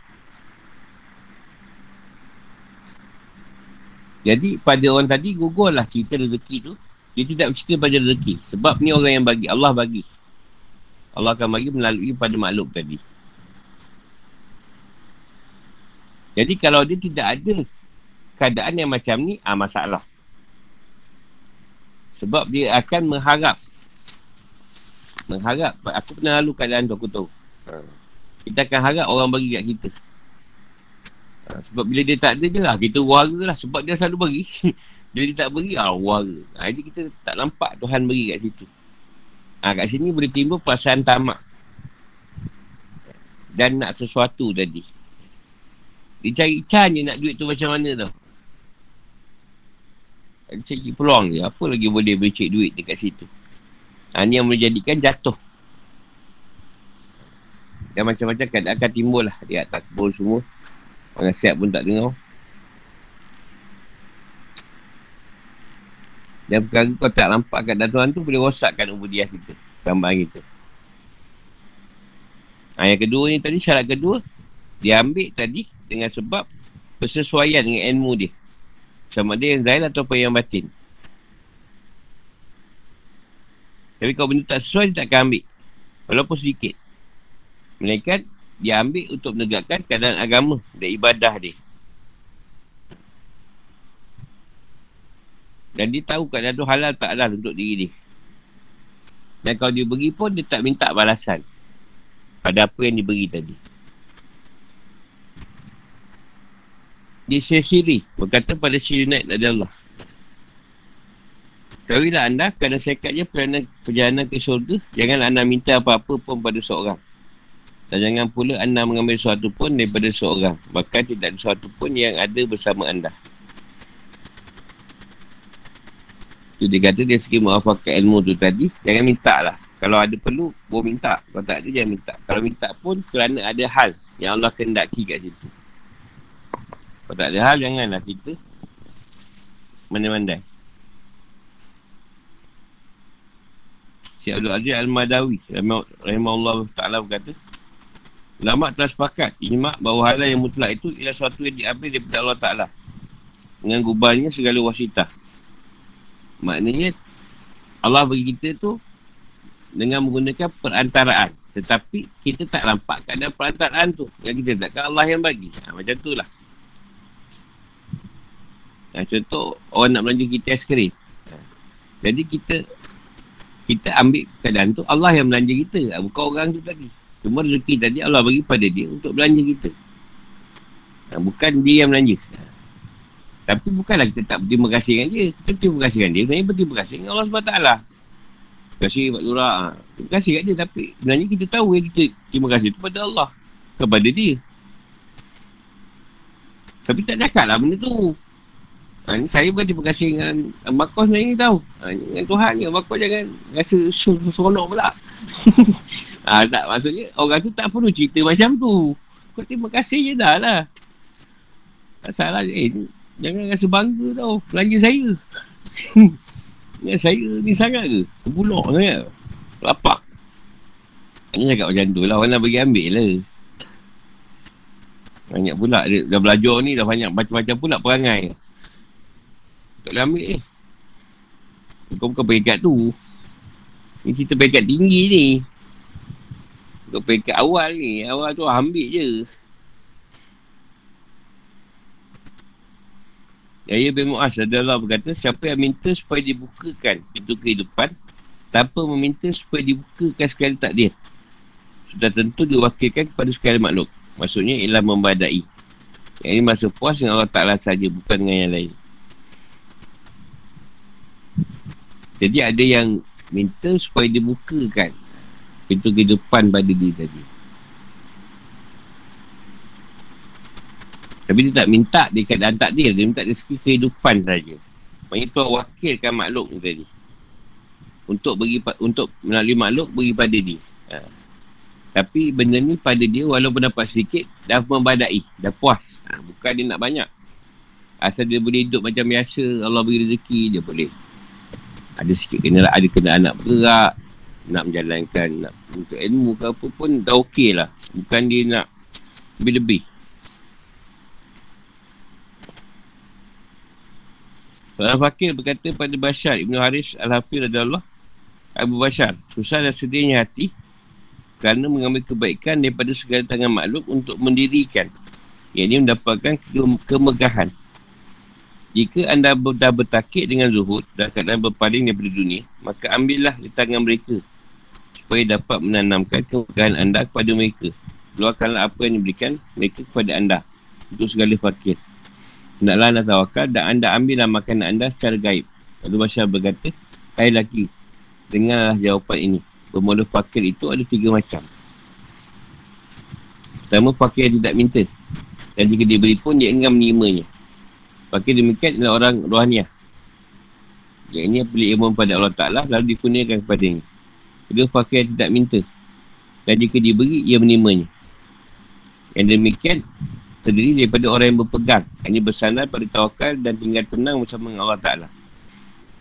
Jadi pada orang tadi gugurlah cerita rezeki tu. Dia tidak bercerita pada rezeki, sebab ni orang yang bagi, Allah bagi. Allah akan bagi melalui pada makhluk tadi. Jadi kalau dia tidak ada keadaan yang macam ni, masalah. Sebab dia akan mengharap. Aku pernah lalu keadaan tu, aku tahu. Kita akan harap orang bagi kat kita. Sebab bila dia tak ada je lah, kita wara lah. Sebab dia selalu bagi. Bila dia tak beri, wara. Jadi kita tak nampak Tuhan beri kat situ. Kat sini boleh timbul perasaan tamak dan nak sesuatu tadi. Dia cari can je nak duit tu macam mana tau. Dia cari peluang je. Apa lagi boleh bercik duit dekat situ. Ini yang boleh jadikan jatuh. Dan macam-macam keadaan akan timbul lah. Dia tak takbur semua. Orang siap pun tak dengar. Dan perkara kau tak nampak keadaan Tuhan tu boleh rosakkan ubudiah kita, gambar kita. Yang kedua ni tadi, syarat kedua, dia ambil tadi dengan sebab persesuaian dengan ilmu dia, sama ada yang zahir atau yang batin. Tapi kalau benda tak sesuai, dia takkan ambil, walaupun sedikit. Melainkan dia ambil untuk menegakkan keadaan agama dan ibadah dia. Dan dia tahu keadaan tu halal tak halal untuk diri dia. Dan kalau dia beri pun, dia tak minta balasan pada apa yang diberi tadi. Dia siri-siri berkata pada Syekh Junaid radhiyallahu. Ketahuilah anda, keadaan sekatnya perjalanan ke syurga. Jangan anda minta apa-apa pun pada seorang. Dan jangan pula anda mengambil sesuatu pun daripada seorang. Bahkan tidak ada sesuatu pun yang ada bersama anda. Tu dia kata, dia segi muafakat ilmu tu tadi. Jangan minta lah. Kalau ada perlu, boleh minta. Kalau tak ada, jangan minta. Kalau minta pun kerana ada hal yang Allah kehendaki kat situ. Kalau tak ada hal, janganlah kita mandai-mandai. Syekh Abdul Aziz Al-Madawi rahimahullah ta'ala berkata, ulama telah sepakat ijma' bahawa halal yang mutlak itu ialah sesuatu yang diambil daripada Allah Ta'ala dengan gubarnya segala wasitah. Maknanya Allah bagi kita tu dengan menggunakan perantaraan, tetapi kita tak nampak keadaan perantaraan tu. Yang kita takkan Allah yang bagi. Macam tu lah. Contoh orang nak belanja kita aiskrim. Jadi kita ambil keadaan tu, Allah yang belanja kita, bukan orang tu tadi. Cuma rezeki tadi Allah bagi pada dia untuk belanja kita. Bukan dia yang belanja. Tapi bukanlah kita tak berterima kasih dengan dia. Kita berterima kasih dengan dia. Sebenarnya berterima kasih dengan Allah SWT. Terima kasih Pak Lurah. Terima kasih kat dia. Tapi sebenarnya kita tahu yang kita terima kasih itu pada Allah, kepada dia. Tapi tak nakal lah benda tu. Ni saya bukan terima kasih dengan Bakar sebenarnya tahu. Dengan Tuhan ni. Bakar jangan rasa seronok pula. Tak, maksudnya orang tu tak perlu cerita macam tu. Kau terima kasih je dah lah. Tak salah je. Jangan rasa bangga tau. Belanja saya. Ya, saya ni sangat ke? Terpulak sangat. Lapak. Hanya cakap macam tu lah. Orang nak pergi ambil lah. Banyak pula. Dia dah belajar ni, dah banyak macam-macam pula perangai. Tak boleh ambil ni. Bukan peringkat tu. Ni cerita peringkat tinggi ni. Bukan peringkat awal ni. Awal tu ambil je. Yahya bin Mu'az radhiyallahu anhu berkata, siapa yang minta supaya dibukakan pintu kehidupan tanpa meminta supaya dibukakan sekali takdir, sudah tentu diwakilkan kepada sekali makhluk. Maksudnya ialah membadai. Yang ini masa puas dengan Allah Ta'ala saja, bukan dengan yang lain. Jadi ada yang minta supaya dibukakan pintu kehidupan pada diri tadi. Tapi dia tak minta dia keadaan takdir. Dia minta dia segi kehidupan saja. Maksudnya Tuhan wakilkan makhluk tadi untuk bagi, untuk melalui makhluk bagi pada dia. Ha. Tapi benda ni pada dia walaupun dapat sedikit, dah membadai, dah puas. Ha. Bukan dia nak banyak. Asal dia boleh hidup macam biasa, Allah beri rezeki, dia boleh. Ada sikit kenalah, ada kena anak bergerak, nak menjalankan, nak untuk ilmu ke apa pun, dah okey lah. Bukan dia nak lebih-lebih. Seorang fakir berkata pada Bashar Ibn Haris Al-Hafir radhiyallahu Abu Bashar, susah dan sedihnya hati kerana mengambil kebaikan daripada segala tangan makhluk untuk mendirikan, iaitu mendapatkan kemegahan. Jika anda dah bertakik dengan zuhud dan keadaan berpaling daripada dunia, maka ambillah di tangan mereka supaya dapat menanamkan kemegahan anda kepada mereka. Keluarkanlah apa yang diberikan mereka kepada anda untuk segala fakir. Hendaklah anda tawakal dan anda ambillah makanan anda secara gaib. Lalu Bashar berkata, hai laki, dengarlah jawapan ini. Bermula fakir itu ada tiga macam. Pertama, fakir yang tidak minta, dan jika diberi pun dia enggan menerimanya. Fakir demikian adalah orang rohaniah, yang ini beli ilmu pada Allah Ta'ala lalu dikurniakan kepadanya. Kedua, fakir yang tidak minta, dan jika diberi ia menerimanya. Yang demikian terdiri daripada orang yang berpegang, hanya bersandar pada tawakal dan tinggal tenang bersama dengan Allah Ta'ala.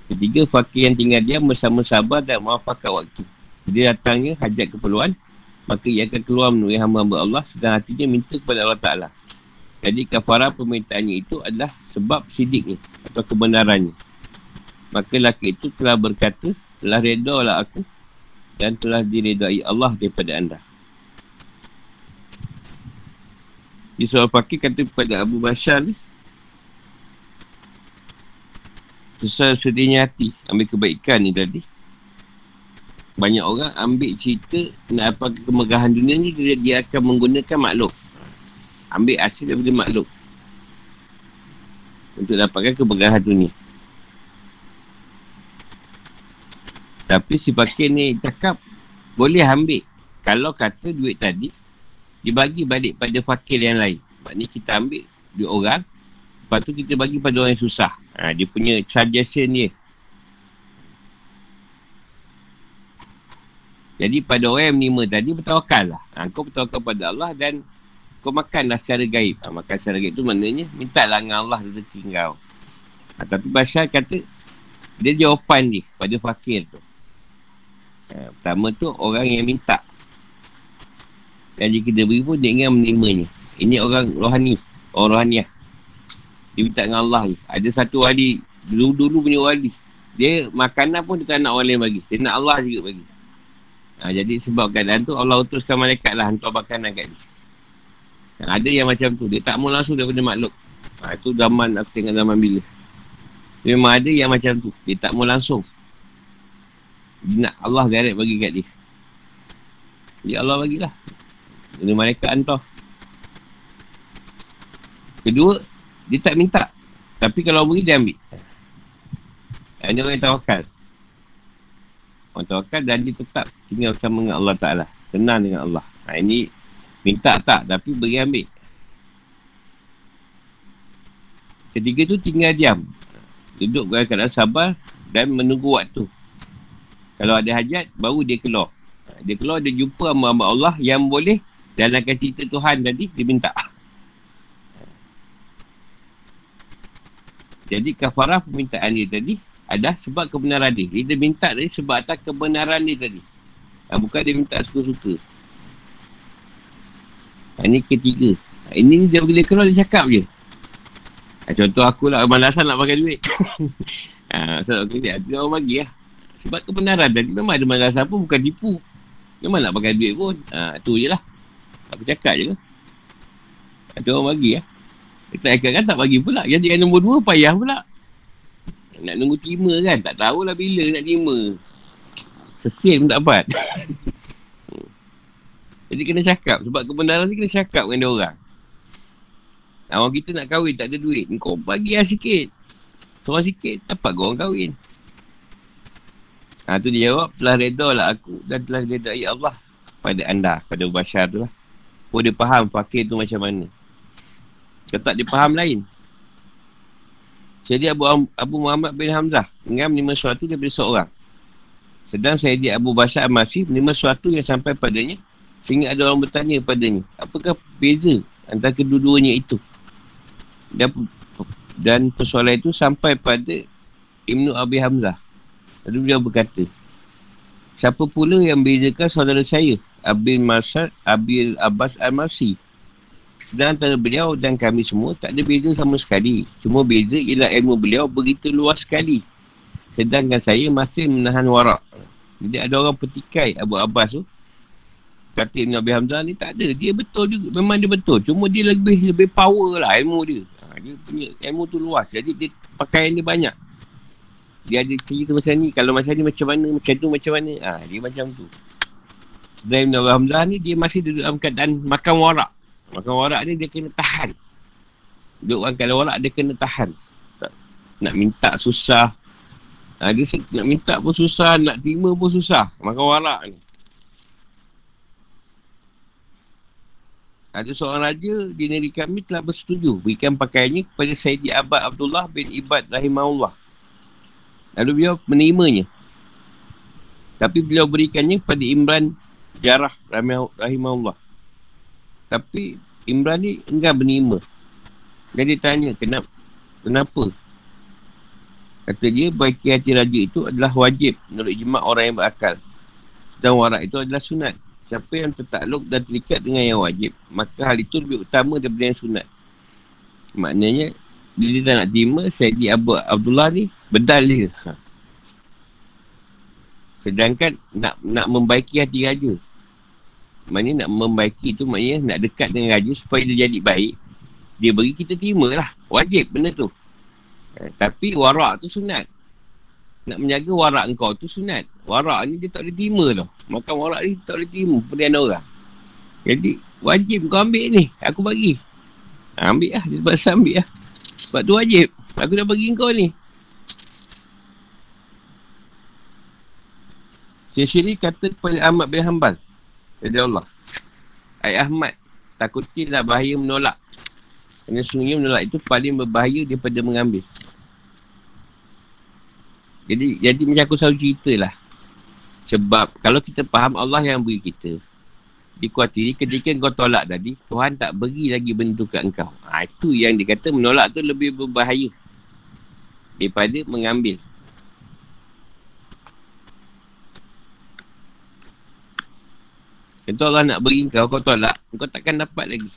Ketiga, fakir yang tinggal diam bersama sabar dan muafakat waktu. Dia datangnya hajat keperluan, maka ia akan keluar menuai hamba-hamba Allah sedang hatinya minta kepada Allah Ta'ala. Jadi kafarah permintaannya itu adalah sebab sidiknya atau kebenarannya. Maka lelaki itu telah berkata, telah redalah aku dan telah diredai Allah daripada anda. Yusuf Al-Fakir kata kepada Abu Bashar ni, susah sedihnya hati ambil kebaikan ni tadi. Banyak orang ambil cerita nak apa kemegahan dunia ni, dia akan menggunakan makhluk, ambil hasil daripada makhluk untuk dapatkan kemegahan dunia. Tapi si Fakir ni cakap boleh ambil kalau kata duit tadi dibagi balik pada fakir yang lain. Maknanya kita ambil duit orang, lepas tu kita bagi pada orang yang susah. Ha, dia punya suggestion dia. Jadi pada orang yang menerima tadi, bertawakal lah. Ha, kau bertawakal pada Allah dan kau makanlah secara gaib. Ha, makan secara gaib tu maknanya minta lah dengan Allah rezeki kau. Ha, tapi Bashar kata dia jawapan dia pada fakir tu. Ha, pertama tu orang yang minta, dan jika dia beri pun dia ingin menerimanya. Ini orang rohani, orang rohaniah. Dia minta dengan Allah ni. Ada satu wali, dulu-dulu punya wali, dia makanan pun dia tak nak orang lain bagi, dia nak Allah juga bagi. Ha, jadi sebab keadaan tu Allah utuskan malaikat lah hantar makanan kat dia. Dan ada yang macam tu, dia tak mau langsung daripada makhluk. Ha, itu zaman, aku tengok zaman bila memang ada yang macam tu, dia tak mau langsung, dia nak Allah direct bagi kat dia. Jadi Allah bagilah, ini malaikat hantar. Kedua, dia tak minta, tapi kalau beri dia ambil. Ini orang yang tawakal. Orang tawakal dan dia tetap tinggal bersama dengan Allah Ta'ala, tenang dengan Allah. Ha, ini minta tak, tapi beri ambil. Ketiga tu tinggal diam, duduk dalam keadaan sabar dan menunggu waktu. Kalau ada hajat, baru dia keluar. Dia keluar, dia jumpa hamba-hamba Allah yang boleh jalankan cerita Tuhan tadi, dia minta. Jadi kafarah permintaan dia tadi adalah sebab kebenaran dia. Dia minta tadi sebab atas kebenaran dia tadi. Bukan dia minta suka-suka. Ini ketiga. Ini ni dia bila keluar dia cakap je. Contoh akulah malasan nak pakai duit. Saya nak kena dia orang bagi lah. Sebab kebenaran tadi memang ada malasan pun bukan tipu. Memang nak pakai duit pun. Tu je lah. Aku cakap je lah. Ada orang bagi lah. Dia tak ikat kan tak bagi pula. Jadikan nombor dua payah pula. Nak nombor terima kan. Tak tahulah bila nak terima. Sesin pun tak dapat. Jadi kena cakap. Sebab kebenaran ni kena cakap dengan dia orang. Orang kita nak kahwin tak ada duit. Kau bagi lah sikit. Seorang sikit. Dapat kau orang kahwin. Tu dia jawab. Telah reda lah aku. Dan telah reda ya Allah. Pada anda. Pada Bashar tu lah. Oh dia faham fakir tu macam mana. Kalau tak dia faham lain. Jadi Abu Muhammad bin Hamzah dengan menerima sesuatu daripada seorang. Sedang Sayyidi Abu Bashar Al-Masih menerima sesuatu yang sampai padanya. Sehingga ada orang bertanya padanya. Apakah beza antara kedua-duanya itu? Dan persoalan itu sampai pada Ibnu Abi Hamzah. Lalu beliau berkata, siapa pula yang bezakan saudara saya? Abil Abbas Al-Masih. Dan antara beliau dan kami semua tak ada beza sama sekali. Cuma beza ialah ilmu beliau begitu luas sekali. Sedangkan saya masih menahan warak. Jadi ada orang petikai Abu Abbas tu. Kata Ibn Abi Hamzah ni tak ada. Dia betul juga. Memang dia betul. Cuma dia lebih power lah ilmu dia. Dia punya ilmu tu luas. Jadi dia pakaian dia banyak. Dia ada cerita macam ni. Kalau macam ni macam mana. Macam tu macam mana. Dia macam tu. Dan Ibn Abi Hamzah ni dia masih duduk dalam keadaan makan warak. Makan warak ni dia kena tahan. Duduk orang kalau warak dia kena tahan. Nak minta susah. Dia nak minta pun susah. Nak terima pun susah. Makan warak ni. Ada seorang raja di negeri kami telah bersetuju. Berikan pakaiannya kepada Sayyidi Abad Abdullah bin Ibad rahimahullah. Lalu beliau menerimanya. Tapi beliau berikannya kepada Imran Jarrah rahimahullah. Tapi Imran ni enggak menerima. Dan dia tanya, kenapa? Kata dia, baiki hati raja itu adalah wajib menurut ijma' orang yang berakal. Dan warak itu adalah sunat. Siapa yang tertakluk dan terikat dengan yang wajib, maka hal itu lebih utama daripada yang sunat. Maknanya, bila dia tak nak terima, Sayyidi Abu Abdullah ni bedal dia. Sedangkan nak membaiki hati raja. Maknanya nak membaiki tu maknanya nak dekat dengan raja supaya dia jadi baik. Dia beri kita terima lah. Wajib benda tu. Tapi warak tu sunat. Nak menjaga warak engkau tu sunat. Warak ni dia tak boleh terima tau. Makan warak ni tak boleh terima pemberian orang. Jadi wajib kau ambil ni. Aku bagi. Ambil lah. Dia terpaksa ambil lah. Sebab tu wajib. Aku dah bagi kau ni. Syekh kata kepada Ahmad bin Hanbal. Ya Allah. Ay Ahmad, takutilah bahaya menolak. Kerana sungguhnya menolak itu paling berbahaya daripada mengambil. Jadi macam aku selalu ceritalah. Sebab kalau kita faham Allah yang beri kita. Dikuatiri ketika kau tolak tadi, Tuhan tak beri lagi benda tu kat engkau. Itu yang dikata menolak tu lebih berbahaya daripada mengambil. Contoh Allah nak beri kau, kau tolak. Kau takkan dapat lagi.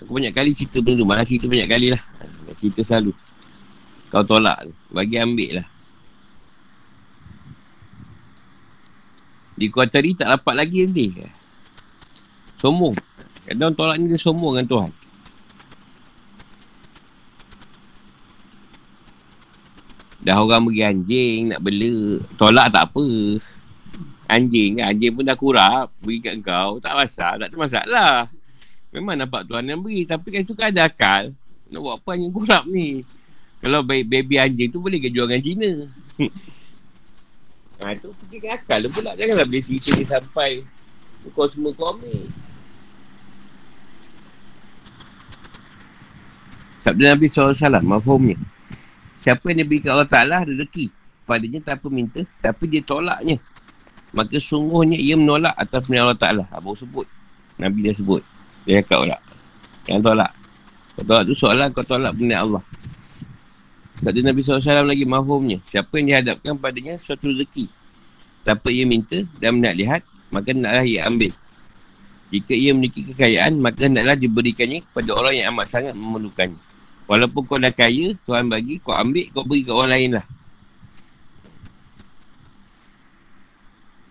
Aku banyak kali cerita benda tu. Malah cerita banyak kali lah. Cerita selalu. Kau tolak. Bagi ambil lah. Di kuatari tak dapat lagi nanti. Sombong. Kadang tolak ni dia sombong dengan Tuhan. Dah orang bagi anjing, nak bela. Tolak tak apa. Anjing kan, anjing pun dah kurap, beri kat kau, tak masalah, tak ada masalah. Memang nampak Tuhan yang beri, tapi kat situ kan ada akal. Nak buat apa anjing kurap ni? Kalau baby anjing tu boleh ke jual dengan Cina? Itu pergi ke akal dia pula, janganlah boleh cerita dia sampai kau semua komik. Sabda Nabi SAW, mafhumnya. Siapa yang diberi kat Allah Ta'ala rezeki, padanya tanpa minta, tapi dia tolaknya. Maka sungguhnya ia menolak atas pemberian Allah Ta'ala. Abang sebut. Nabi dah sebut. Dia cakap orang. Yang tolak. Kau tolak tu soalan kau tolak pemberian Allah. Sabda Nabi SAW lagi mahfumnya. Siapa yang dihadapkan padanya suatu rezeki. Tanpa ia minta dan nak lihat. Maka naklah ia ambil. Jika ia memiliki kekayaan, maka hendaklah diberikannya kepada orang yang amat sangat memerlukannya. Walaupun kau dah kaya, Tuhan bagi, kau ambil, kau beri kat orang lain lah.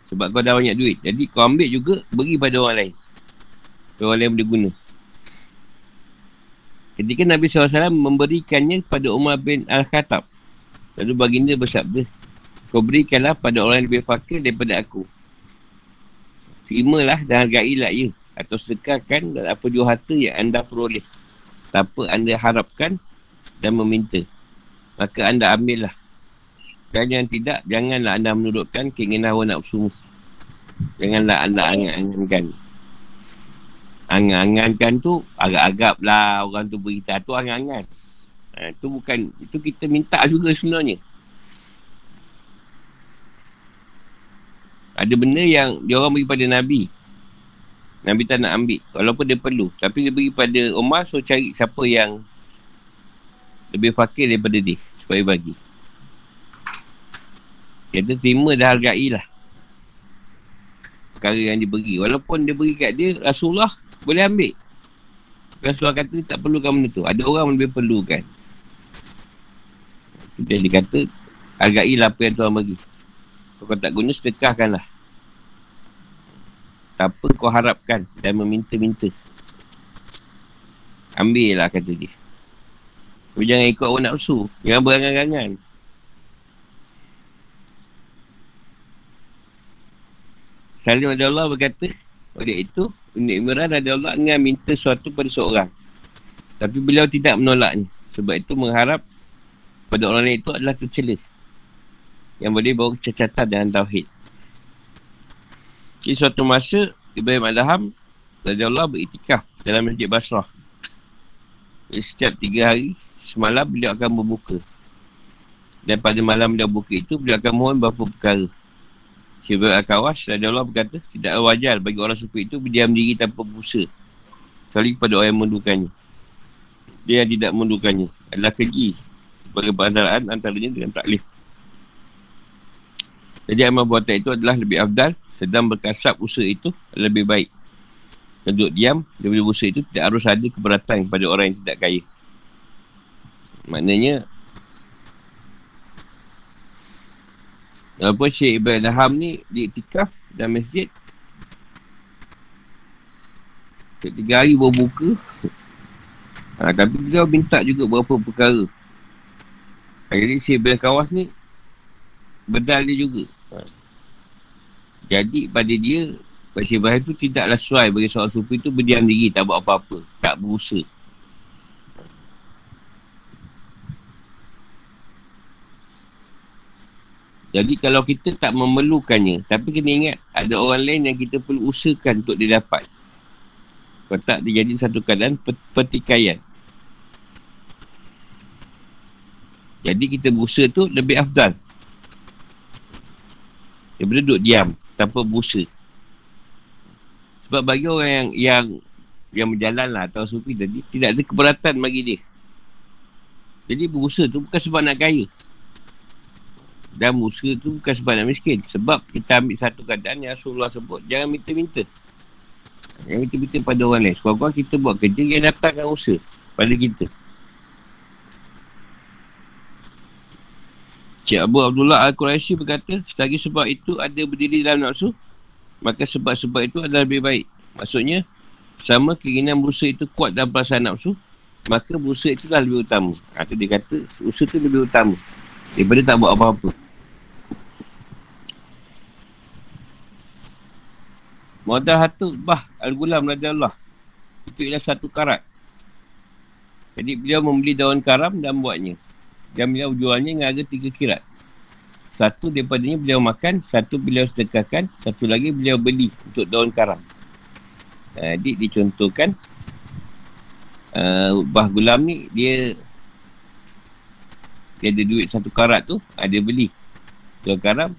Sebab kau dah banyak duit. Jadi kau ambil juga, beri pada orang lain. Orang lain boleh guna. Ketika Nabi SAW memberikannya kepada Umar bin Al-Khattab, lalu baginda bersabda, kau berikanlah pada orang yang lebih fakir daripada aku. Terimalah dan hargailah ia, atau sedekahkan dan apa jua harta yang anda peroleh tanpa anda harapkan dan meminta, maka anda ambillah. Dan yang tidak, janganlah anda menurutkan keinginan hawa nafsumu. Janganlah anda angan-angankan. Angan-angankan tu agak-agap lah orang tu berita tu angan-angan. Itu bukan, itu kita minta juga sebenarnya. Ada benda yang diorang beri pada Nabi. Nabi tak nak ambil. Walaupun dia perlu. Tapi dia beri pada Umar. So cari siapa yang lebih fakir daripada dia. Supaya bagi. Kita terima dan hargailah perkara yang diberi. Walaupun dia beri kat dia, Rasulullah boleh ambil. Rasulullah kata tak perlukan benda tu. Ada orang lebih perlukan. Dia dikata hargailah apa yang Tuhan bagi. Kau tak guna, sedekahkanlah. Tanpa kau harapkan dan meminta-minta. Ambil lah kata dia. Tapi jangan ikut orang nafsu. Jangan berangan-angan. Salim radhiyallahu anhu berkata, oleh itu, Ibn Imran radhiyallahu anhu enggan minta sesuatu pada seorang. Tapi beliau tidak menolaknya. Sebab itu mengharap pada orang lain itu adalah tercela. Yang boleh bawa kecacatan dan tauhid. Di suatu masa, Ibrahim Adham radhiyallahu anhu beriktikaf dalam masjid Basrah. Setiap 3 hari, semalam beliau akan berbuka. Dan pada malam beliau buka itu, beliau akan mohon beberapa perkara. Syekh Al-Kawas radhiyallahu anhu berkata, tidak wajar bagi orang sufi itu berdiam diri tanpa busa, kecuali kepada orang yang memerlukannya. Dia yang tidak memerlukannya adalah keji sebagai bandaraan antaranya dengan taklif. Jadi amal buatan itu adalah lebih afdal, sedang berkasab usaha itu lebih baik. Duduk diam, daripada usaha itu tidak harus ada keberatan kepada orang yang tidak kaya. Maknanya, walaupun Syekh Ibrahim Adham ni diiktikaf dalam masjid, setiap 3 hari berbuka, tapi beliau minta juga beberapa perkara. Jadi Syekh Ibrahim Kawas ni, bedal dia juga. Jadi pada dia, Syekh Ibrahim tu tidaklah sesuai bagi seorang sufi tu berdiam diri, tak buat apa-apa, tak berusaha. Jadi kalau kita tak memerlukannya, tapi kena ingat ada orang lain yang kita perlu usahakan untuk dia dapat. Kalau tak, dia jadi satu keadaan pertikaian. Jadi kita berusaha tu lebih afdal daripada duduk diam tanpa busa. Sebab bagi orang yang berjalan lah atau sufi tadi, tidak ada keberatan bagi dia. Jadi busa tu bukan sebab nak kaya, dan busa tu bukan sebab nak miskin. Sebab kita ambil satu keadaan yang Rasulullah sebut, jangan minta-minta. Jangan minta-minta pada orang lain. Sebab kita buat kerja yang datangkan usaha pada kita. Cik Abu Abdullah Al-Quraisy berkata, selagi sebab itu ada berdiri dalam nafsu, maka sebab-sebab itu adalah lebih baik. Maksudnya, sama keinginan berusaha itu kuat dalam perasaan nafsu, maka berusaha itulah lebih utama. Itu dia kata, usaha itu lebih utama daripada tak buat apa-apa. Muadah Hatub Bah Al-Ghulam radhiyallahu anhu, itu ialah 1 karat. Jadi beliau membeli daun karam dan buatnya. Dan beliau jualnya dengan harga 3 kirat. 1 daripadanya beliau makan, 1 beliau sedekahkan, 1 lagi beliau beli untuk daun karam. Jadi dicontohkan Bah Gulam ni dia ada duit 1 karat tu, dia beli daun karam,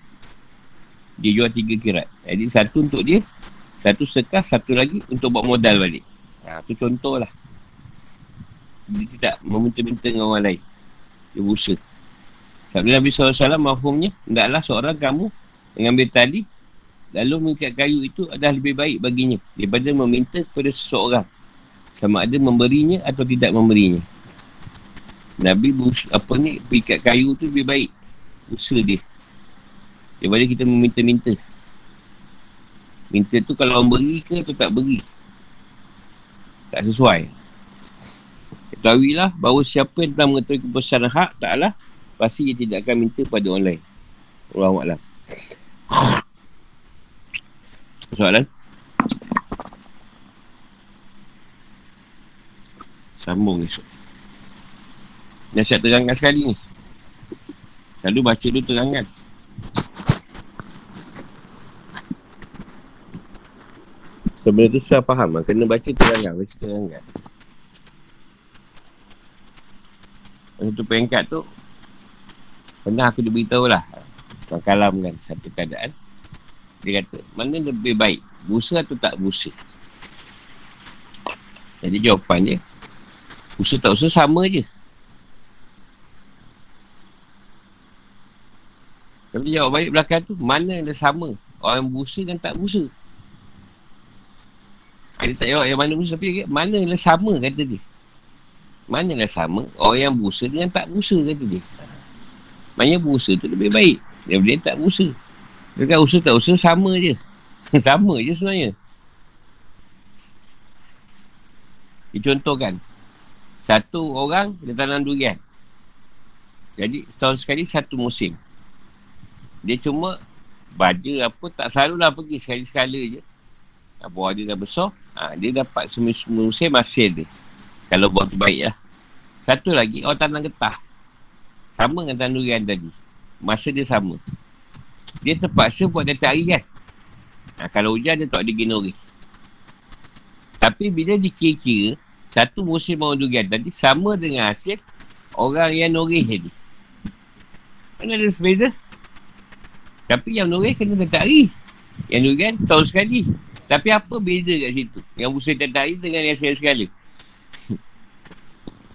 dia jual 3 kirat. Jadi 1 untuk dia, 1 sedekah, 1 lagi untuk buat modal balik. Itu contoh lah. Dia tidak meminta-minta dengan orang lain. Dia berusaha. Sabda Nabi SAW, mafhumnya, hendaklah seorang kamu mengambil tali lalu mengikat kayu itu adalah lebih baik baginya daripada meminta kepada seseorang, sama ada memberinya atau tidak memberinya. Nabi pengikat kayu tu lebih baik usaha dia daripada kita meminta-minta. Minta tu kalau orang beri ke atau tak beri, tak sesuai. Ketahuilah bahawa siapa yang telah mengetahui kebesaran hak Ta'ala, pasti dia tidak akan minta pada orang lain. Allahu a'lam. Soalan? Sambung esok. Nasihat terangkan sekali ni. Selalu baca dulu terangkan. Sebelum tu susah faham lah. Kena baca terangkan. Baca terangkan. Satu peringkat tu, pernah aku diberitahu lah. Tuan Kalam kan, satu keadaan. Dia kata, mana lebih baik? Busa atau tak busa? Jadi jawapan dia, busa tak busa sama je. Tapi jawab balik belakang tu, mana yang sama? Orang busa kan tak busa. Dia tak jawab yang mana busa, tapi mana yang sama kata dia. Mana yang sama orang yang busa dengan tak busa kata dia. Maknanya busa tu lebih baik daripada yang tak busa. Dekat usaha tak usaha sama je. Sama je sebenarnya. Dicontohkan, satu orang dia tanam durian. Jadi setahun sekali satu musim. Dia cuma baja apa tak selalulah pergi sekali-sekala je. Buah dia dah besar, dia dapat musim hasil dia. Kalau buah tu baik lah. Satu lagi, orang tanam getah. Sama dengan tanam durian tadi. Masa dia sama. Dia terpaksa buat datang hari kan. Kalau hujan dia tak digenori. Tapi bila dikira-kira, satu musim orang durian tadi sama dengan hasil orang yang norih tadi. Mana ada sebeza? Tapi yang norih kena datang hari. Yang durian setahun sekali. Tapi apa beza kat situ? Yang busa tadi dengan yang sekali-sekala.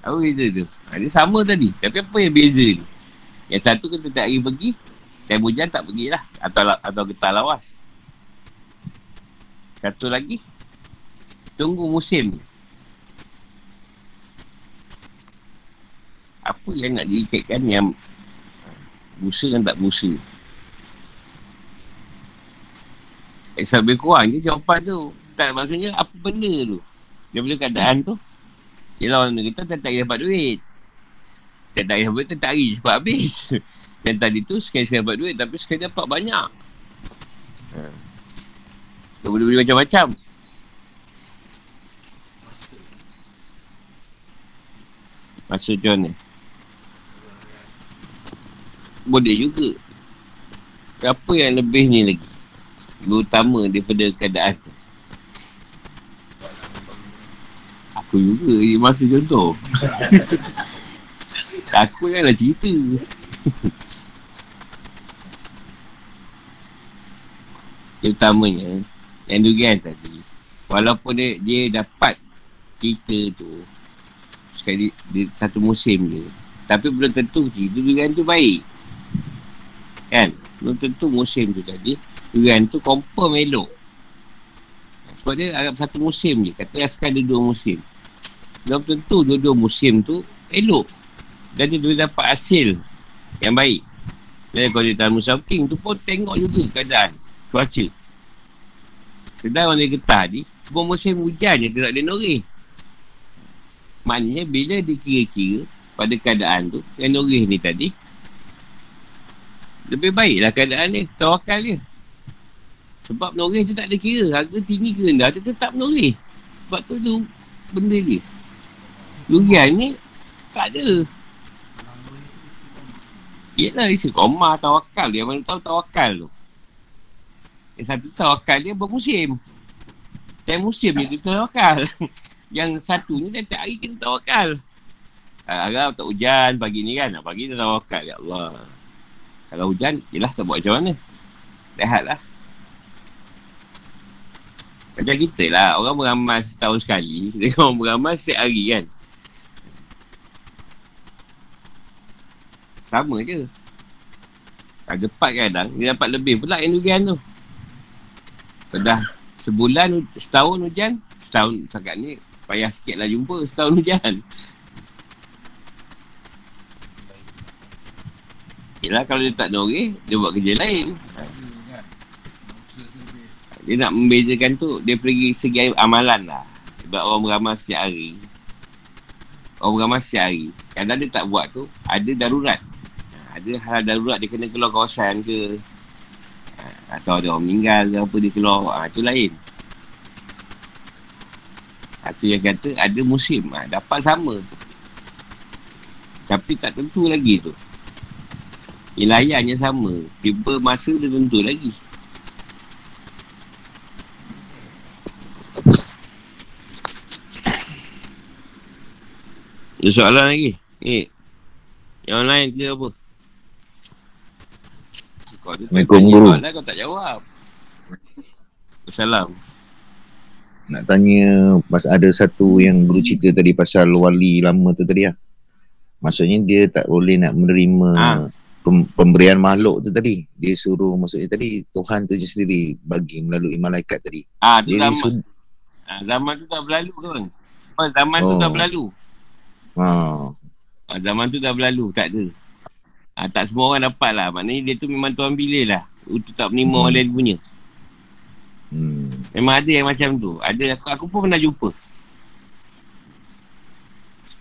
Apa beza tu? Dia sama tadi. Tapi apa yang beza ni? Yang satu kena tak hari pergi, time hujan tak pergilah. Atau getah lawas. Satu lagi, tunggu musim ni. Apa yang nak diikatkan yang busa dan tak busa? Sampai kurang je jawapan tu. Tak, maksudnya apa benda tu? Daripada keadaan tu, yelah orang kita tak dapat duit. Tak dapat duit, cepat habis. Dan tadi tu sekali-sekali dapat duit, tapi sekali dapat banyak. Dia boleh beli macam-macam. Masa macam ni boleh juga. Apa yang lebih ni lagi berutama daripada keadaan tu? Aku juga masa contoh. Aku janganlah cerita. Terutamanya yang durian tadi, walaupun dia dapat cerita tu sekali di satu musim je, tapi belum tentu cerita durian tu baik. Kan? Belum tentu musim tu tadi durian tu confirm elok. Sebab dia agak satu musim je. Kata asalkan ada dua musim, belum tentu dua-dua musim tu elok. Dan dia boleh dapat hasil yang baik. Dan kalau dia tanam something tu pun tengok juga keadaan cuaca. Sedang orang dia getah ni, cuma musim hujan je dia tak boleh norih. Maknanya bila dikira-kira pada keadaan tu, yang norih ni tadi, lebih baiklah keadaan dia, tawakal dia. Sebab norih tu tak ada kira, harga tinggi ke rendah, dia tetap norih. Sebab tu dia benda dia. Durian ni tak ada. Yelah, isi koma tawakal dia. Mana tahu tawakal tu. Yang satu tawakal dia bermusim. Dan musim dia tawakal. Yang satu ni dah tiap hari kena tawakal. Harap tak hujan pagi ni kan. Pagi ni tawakal. Ya Allah, kalau hujan, yelah tak buat macam mana. Rehat lah. Macam kita lah, orang beramal setahun sekali. Orang beramal setiap hari kan. Sama je. Tak gepat kadang, dia dapat lebih pula yang durian tu. Dah sebulan, setahun hujan, setahun setakat ni payah sikit lah jumpa setahun hujan. Yelah kalau dia tak ada orang, dia buat kerja lain. Dia nak membezakan tu, dia pergi segi amalan lah. Sebab orang beramal setiap hari. Orang beramal setiap hari. Kadang dia tak buat tu, ada darurat. Ada hal darurat, dia kena keluar kawasan ke. Atau ada orang meninggal ke apa, dia keluar. Itu lain. Itu yang kata ada musim. Dapat sama. Tapi tak tentu lagi tu. Wilayahnya sama. Tiba masa dia tentu lagi. Ada soalan lagi? Ni. Yang online ke apa? Kau tu tak tanya soalan, kau tak jawab. Assalam. Nak tanya, ada satu yang baru cerita tadi pasal wali lama tu tadi lah. Maksudnya dia tak boleh nak menerima... Pemberian makhluk tu tadi. Dia suruh, maksudnya tadi Tuhan tu je sendiri bagi melalui malaikat tadi. Tu zaman suruh... zaman tu dah berlalu ke bang? Zaman tu dah berlalu. Zaman tu dah berlalu, tak ada. Tak semua orang dapat lah. Maknanya dia tu memang Tuhan pilih lah untuk tak menerima orang lain punya. Memang ada yang macam tu. Ada, aku pun pernah jumpa.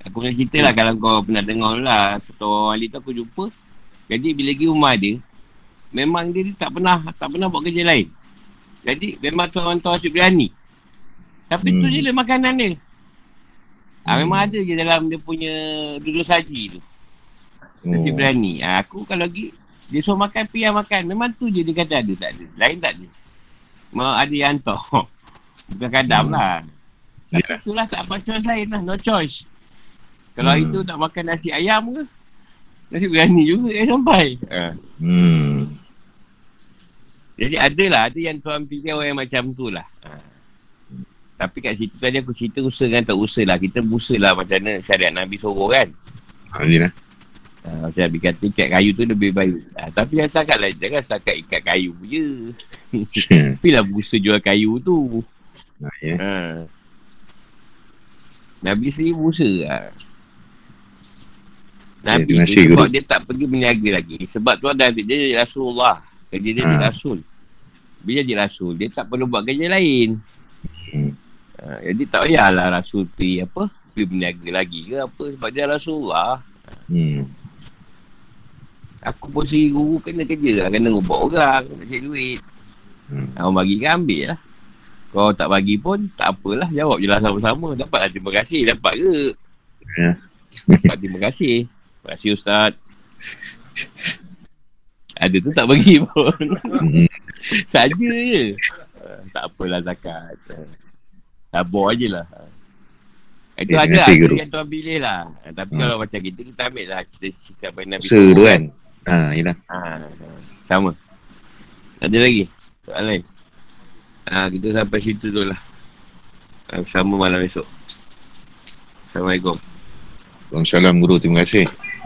Aku pernah cerita lah, kalau kau pernah dengar lah. Satu orang wali tu aku jumpa. Jadi bila pergi rumah dia, memang dia tak pernah buat kerja lain. Jadi memang tuan hantar asyik berani. Tapi tu je lah makanan dia. Memang ada je dalam dia punya duduk saji tu. Asyik berani. Aku kalau pergi, dia suruh makan, pihak makan. Memang tu je dia kata ada, tak ada. Lain tak ada. Memang ada yang hantar. Bukan kadang lah. Tapi itulah tak apa choice lain lah. No choice. Kalau itu nak makan nasi ayam ke? Nasib berani juga sampai. Jadi ada yang tuan pilih orang yang macam tu lah. Tapi kat situ tadi aku cerita usaha kan tak usaha lah. Kita busa lah macam mana syariat Nabi suruh kan. Alhamdulillah. Macam Nabi kata ikat kayu tu lebih baik. Tapi jangan setakat ikat kayu je. Tapi lah busa jual kayu tu. Nabi sendiri busa lah. Nabi ni sebab dia tak pergi meniaga lagi. Sebab tu ada dia jadi Rasulullah. Kerja dia jadi Rasul. Bila jadi Rasul, dia tak perlu buat kerja lain. Jadi tak payahlah Rasul pergi meniaga lagi ke apa. Sebab dia Rasulullah. Aku pun sendiri guru kena kerja lah. Kena ubah orang. Nak cari duit. Orang bagi kan ambil lah. Kalau tak bagi pun tak apalah. Jawab je lah sama-sama. Dapatlah terima kasih. Dapat ke? Terima kasih. Terima kasih Ustaz. Ada tu tak bagi pun. Saja je. Tak apalah zakat. Sabar je lah. Itu ada yang tuan pilih lah. Tapi kalau macam kita ambil lah. Kita apa Nabi tu kan. Yelah. Sama. Ada lagi? Soalan lain? Kita sampai situ tu lah. Sama malam esok. Assalamualaikum. Waalaikumsalam Guru. Terima kasih.